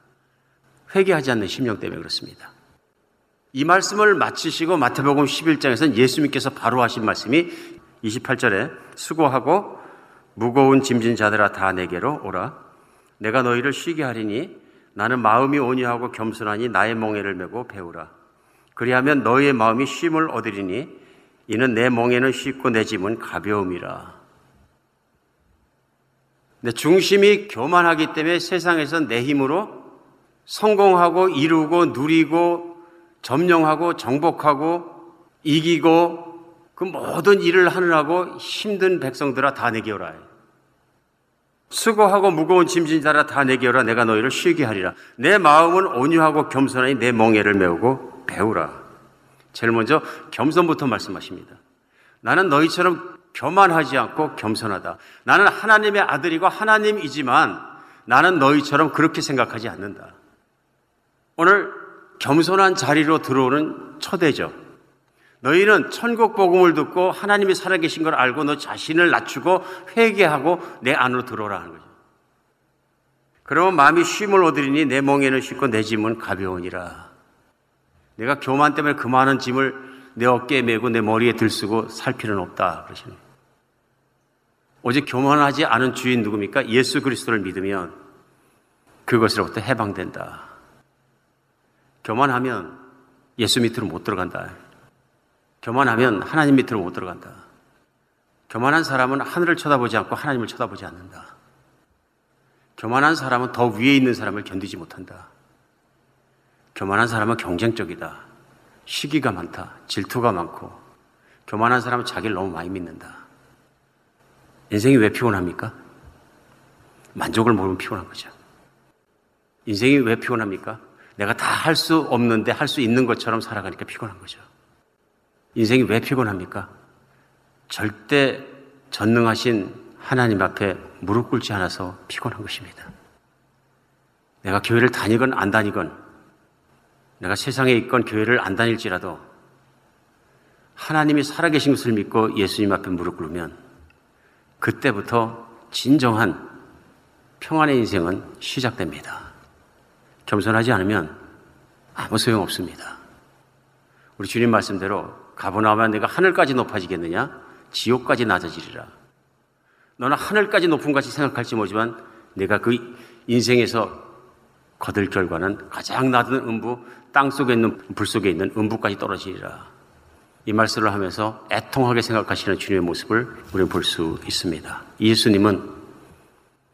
회개하지 않는 심령 때문에 그렇습니다. 이 말씀을 마치시고 마태복음 11장에서는 예수님께서 바로 하신 말씀이 28절에 수고하고 무거운 짐진 자들아 다 내게로 오라. 내가 너희를 쉬게 하리니 나는 마음이 온유하고 겸손하니 나의 멍에를 메고 배우라. 그리하면 너희의 마음이 쉼을 얻으리니 이는 내 멍에는 쉽고 내 짐은 가벼움이라. 내 중심이 교만하기 때문에 세상에서 내 힘으로 성공하고 이루고 누리고 점령하고 정복하고 이기고 그 모든 일을 하느라고 힘든 백성들아 다 내게 오라. 수고하고 무거운 짐진자라 다 내게 오라. 내가 너희를 쉬게 하리라. 내 마음은 온유하고 겸손하니 내 멍에를 메우고 배우라. 제일 먼저 겸손부터 말씀하십니다. 나는 너희처럼 교만하지 않고 겸손하다. 나는 하나님의 아들이고 하나님이지만 나는 너희처럼 그렇게 생각하지 않는다. 오늘 겸손한 자리로 들어오는 초대죠. 너희는 천국 복음을 듣고 하나님이 살아계신 걸 알고 너 자신을 낮추고 회개하고 내 안으로 들어오라 하는 거죠. 그러면 마음이 쉼을 얻으리니 내 멍에는 쉽고 내 짐은 가벼우니라. 내가 교만 때문에 그 많은 짐을 내 어깨에 메고 내 머리에 들쓰고 살 필요는 없다 그러시네요. 오직 교만하지 않은 주인 누굽니까? 예수 그리스도를 믿으면 그것으로부터 해방된다. 교만하면 예수 밑으로 못 들어간다. 교만하면 하나님 밑으로 못 들어간다. 교만한 사람은 하늘을 쳐다보지 않고 하나님을 쳐다보지 않는다. 교만한 사람은 더 위에 있는 사람을 견디지 못한다. 교만한 사람은 경쟁적이다. 시기가 많다. 질투가 많고. 교만한 사람은 자기를 너무 많이 믿는다. 인생이 왜 피곤합니까? 만족을 모르면 피곤한 거죠. 인생이 왜 피곤합니까? 내가 다 할 수 없는데 할 수 있는 것처럼 살아가니까 피곤한 거죠. 인생이 왜 피곤합니까? 절대 전능하신 하나님 앞에 무릎 꿇지 않아서 피곤한 것입니다. 내가 교회를 다니건 안 다니건, 내가 세상에 있건 교회를 안 다닐지라도 하나님이 살아계신 것을 믿고 예수님 앞에 무릎 꿇으면 그때부터 진정한 평안의 인생은 시작됩니다. 겸손하지 않으면 아무 소용 없습니다. 우리 주님 말씀대로 가버나움은 내가 하늘까지 높아지겠느냐? 지옥까지 낮아지리라. 너는 하늘까지 높음같이 생각할지 모르지만 내가 그 인생에서 거둘 결과는 가장 낮은 음부, 땅 속에 있는 불 속에 있는 음부까지 떨어지리라. 이 말씀을 하면서 애통하게 생각하시는 주님의 모습을 우리는 볼 수 있습니다. 예수님은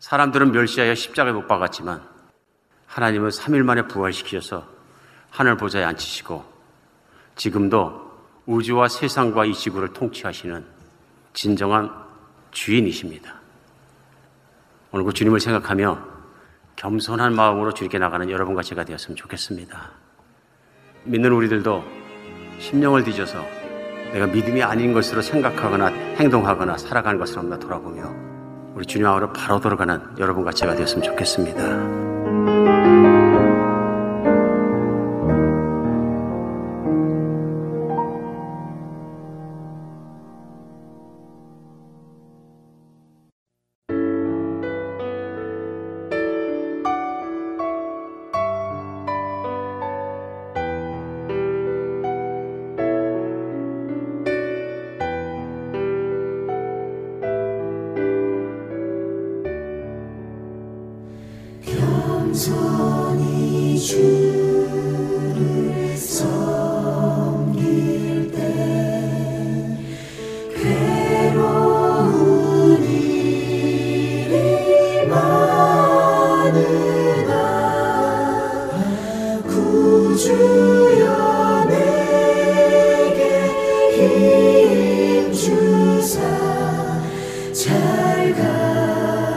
사람들은 멸시하여 십자가에 못 박았지만 하나님은 3일 만에 부활시키셔서 하늘 보좌에 앉히시고 지금도 우주와 세상과 이 지구를 통치하시는 진정한 주인이십니다. 오늘 그 주님을 생각하며 겸손한 마음으로 주님께 나가는 여러분과 제가 되었으면 좋겠습니다. 믿는 우리들도 심령을 뒤져서 내가 믿음이 아닌 것으로 생각하거나 행동하거나 살아가는 것을 한번 돌아보며 우리 주님 앞으로 바로 돌아가는 여러분과 제가 되었으면 좋겠습니다. 잘 감당하게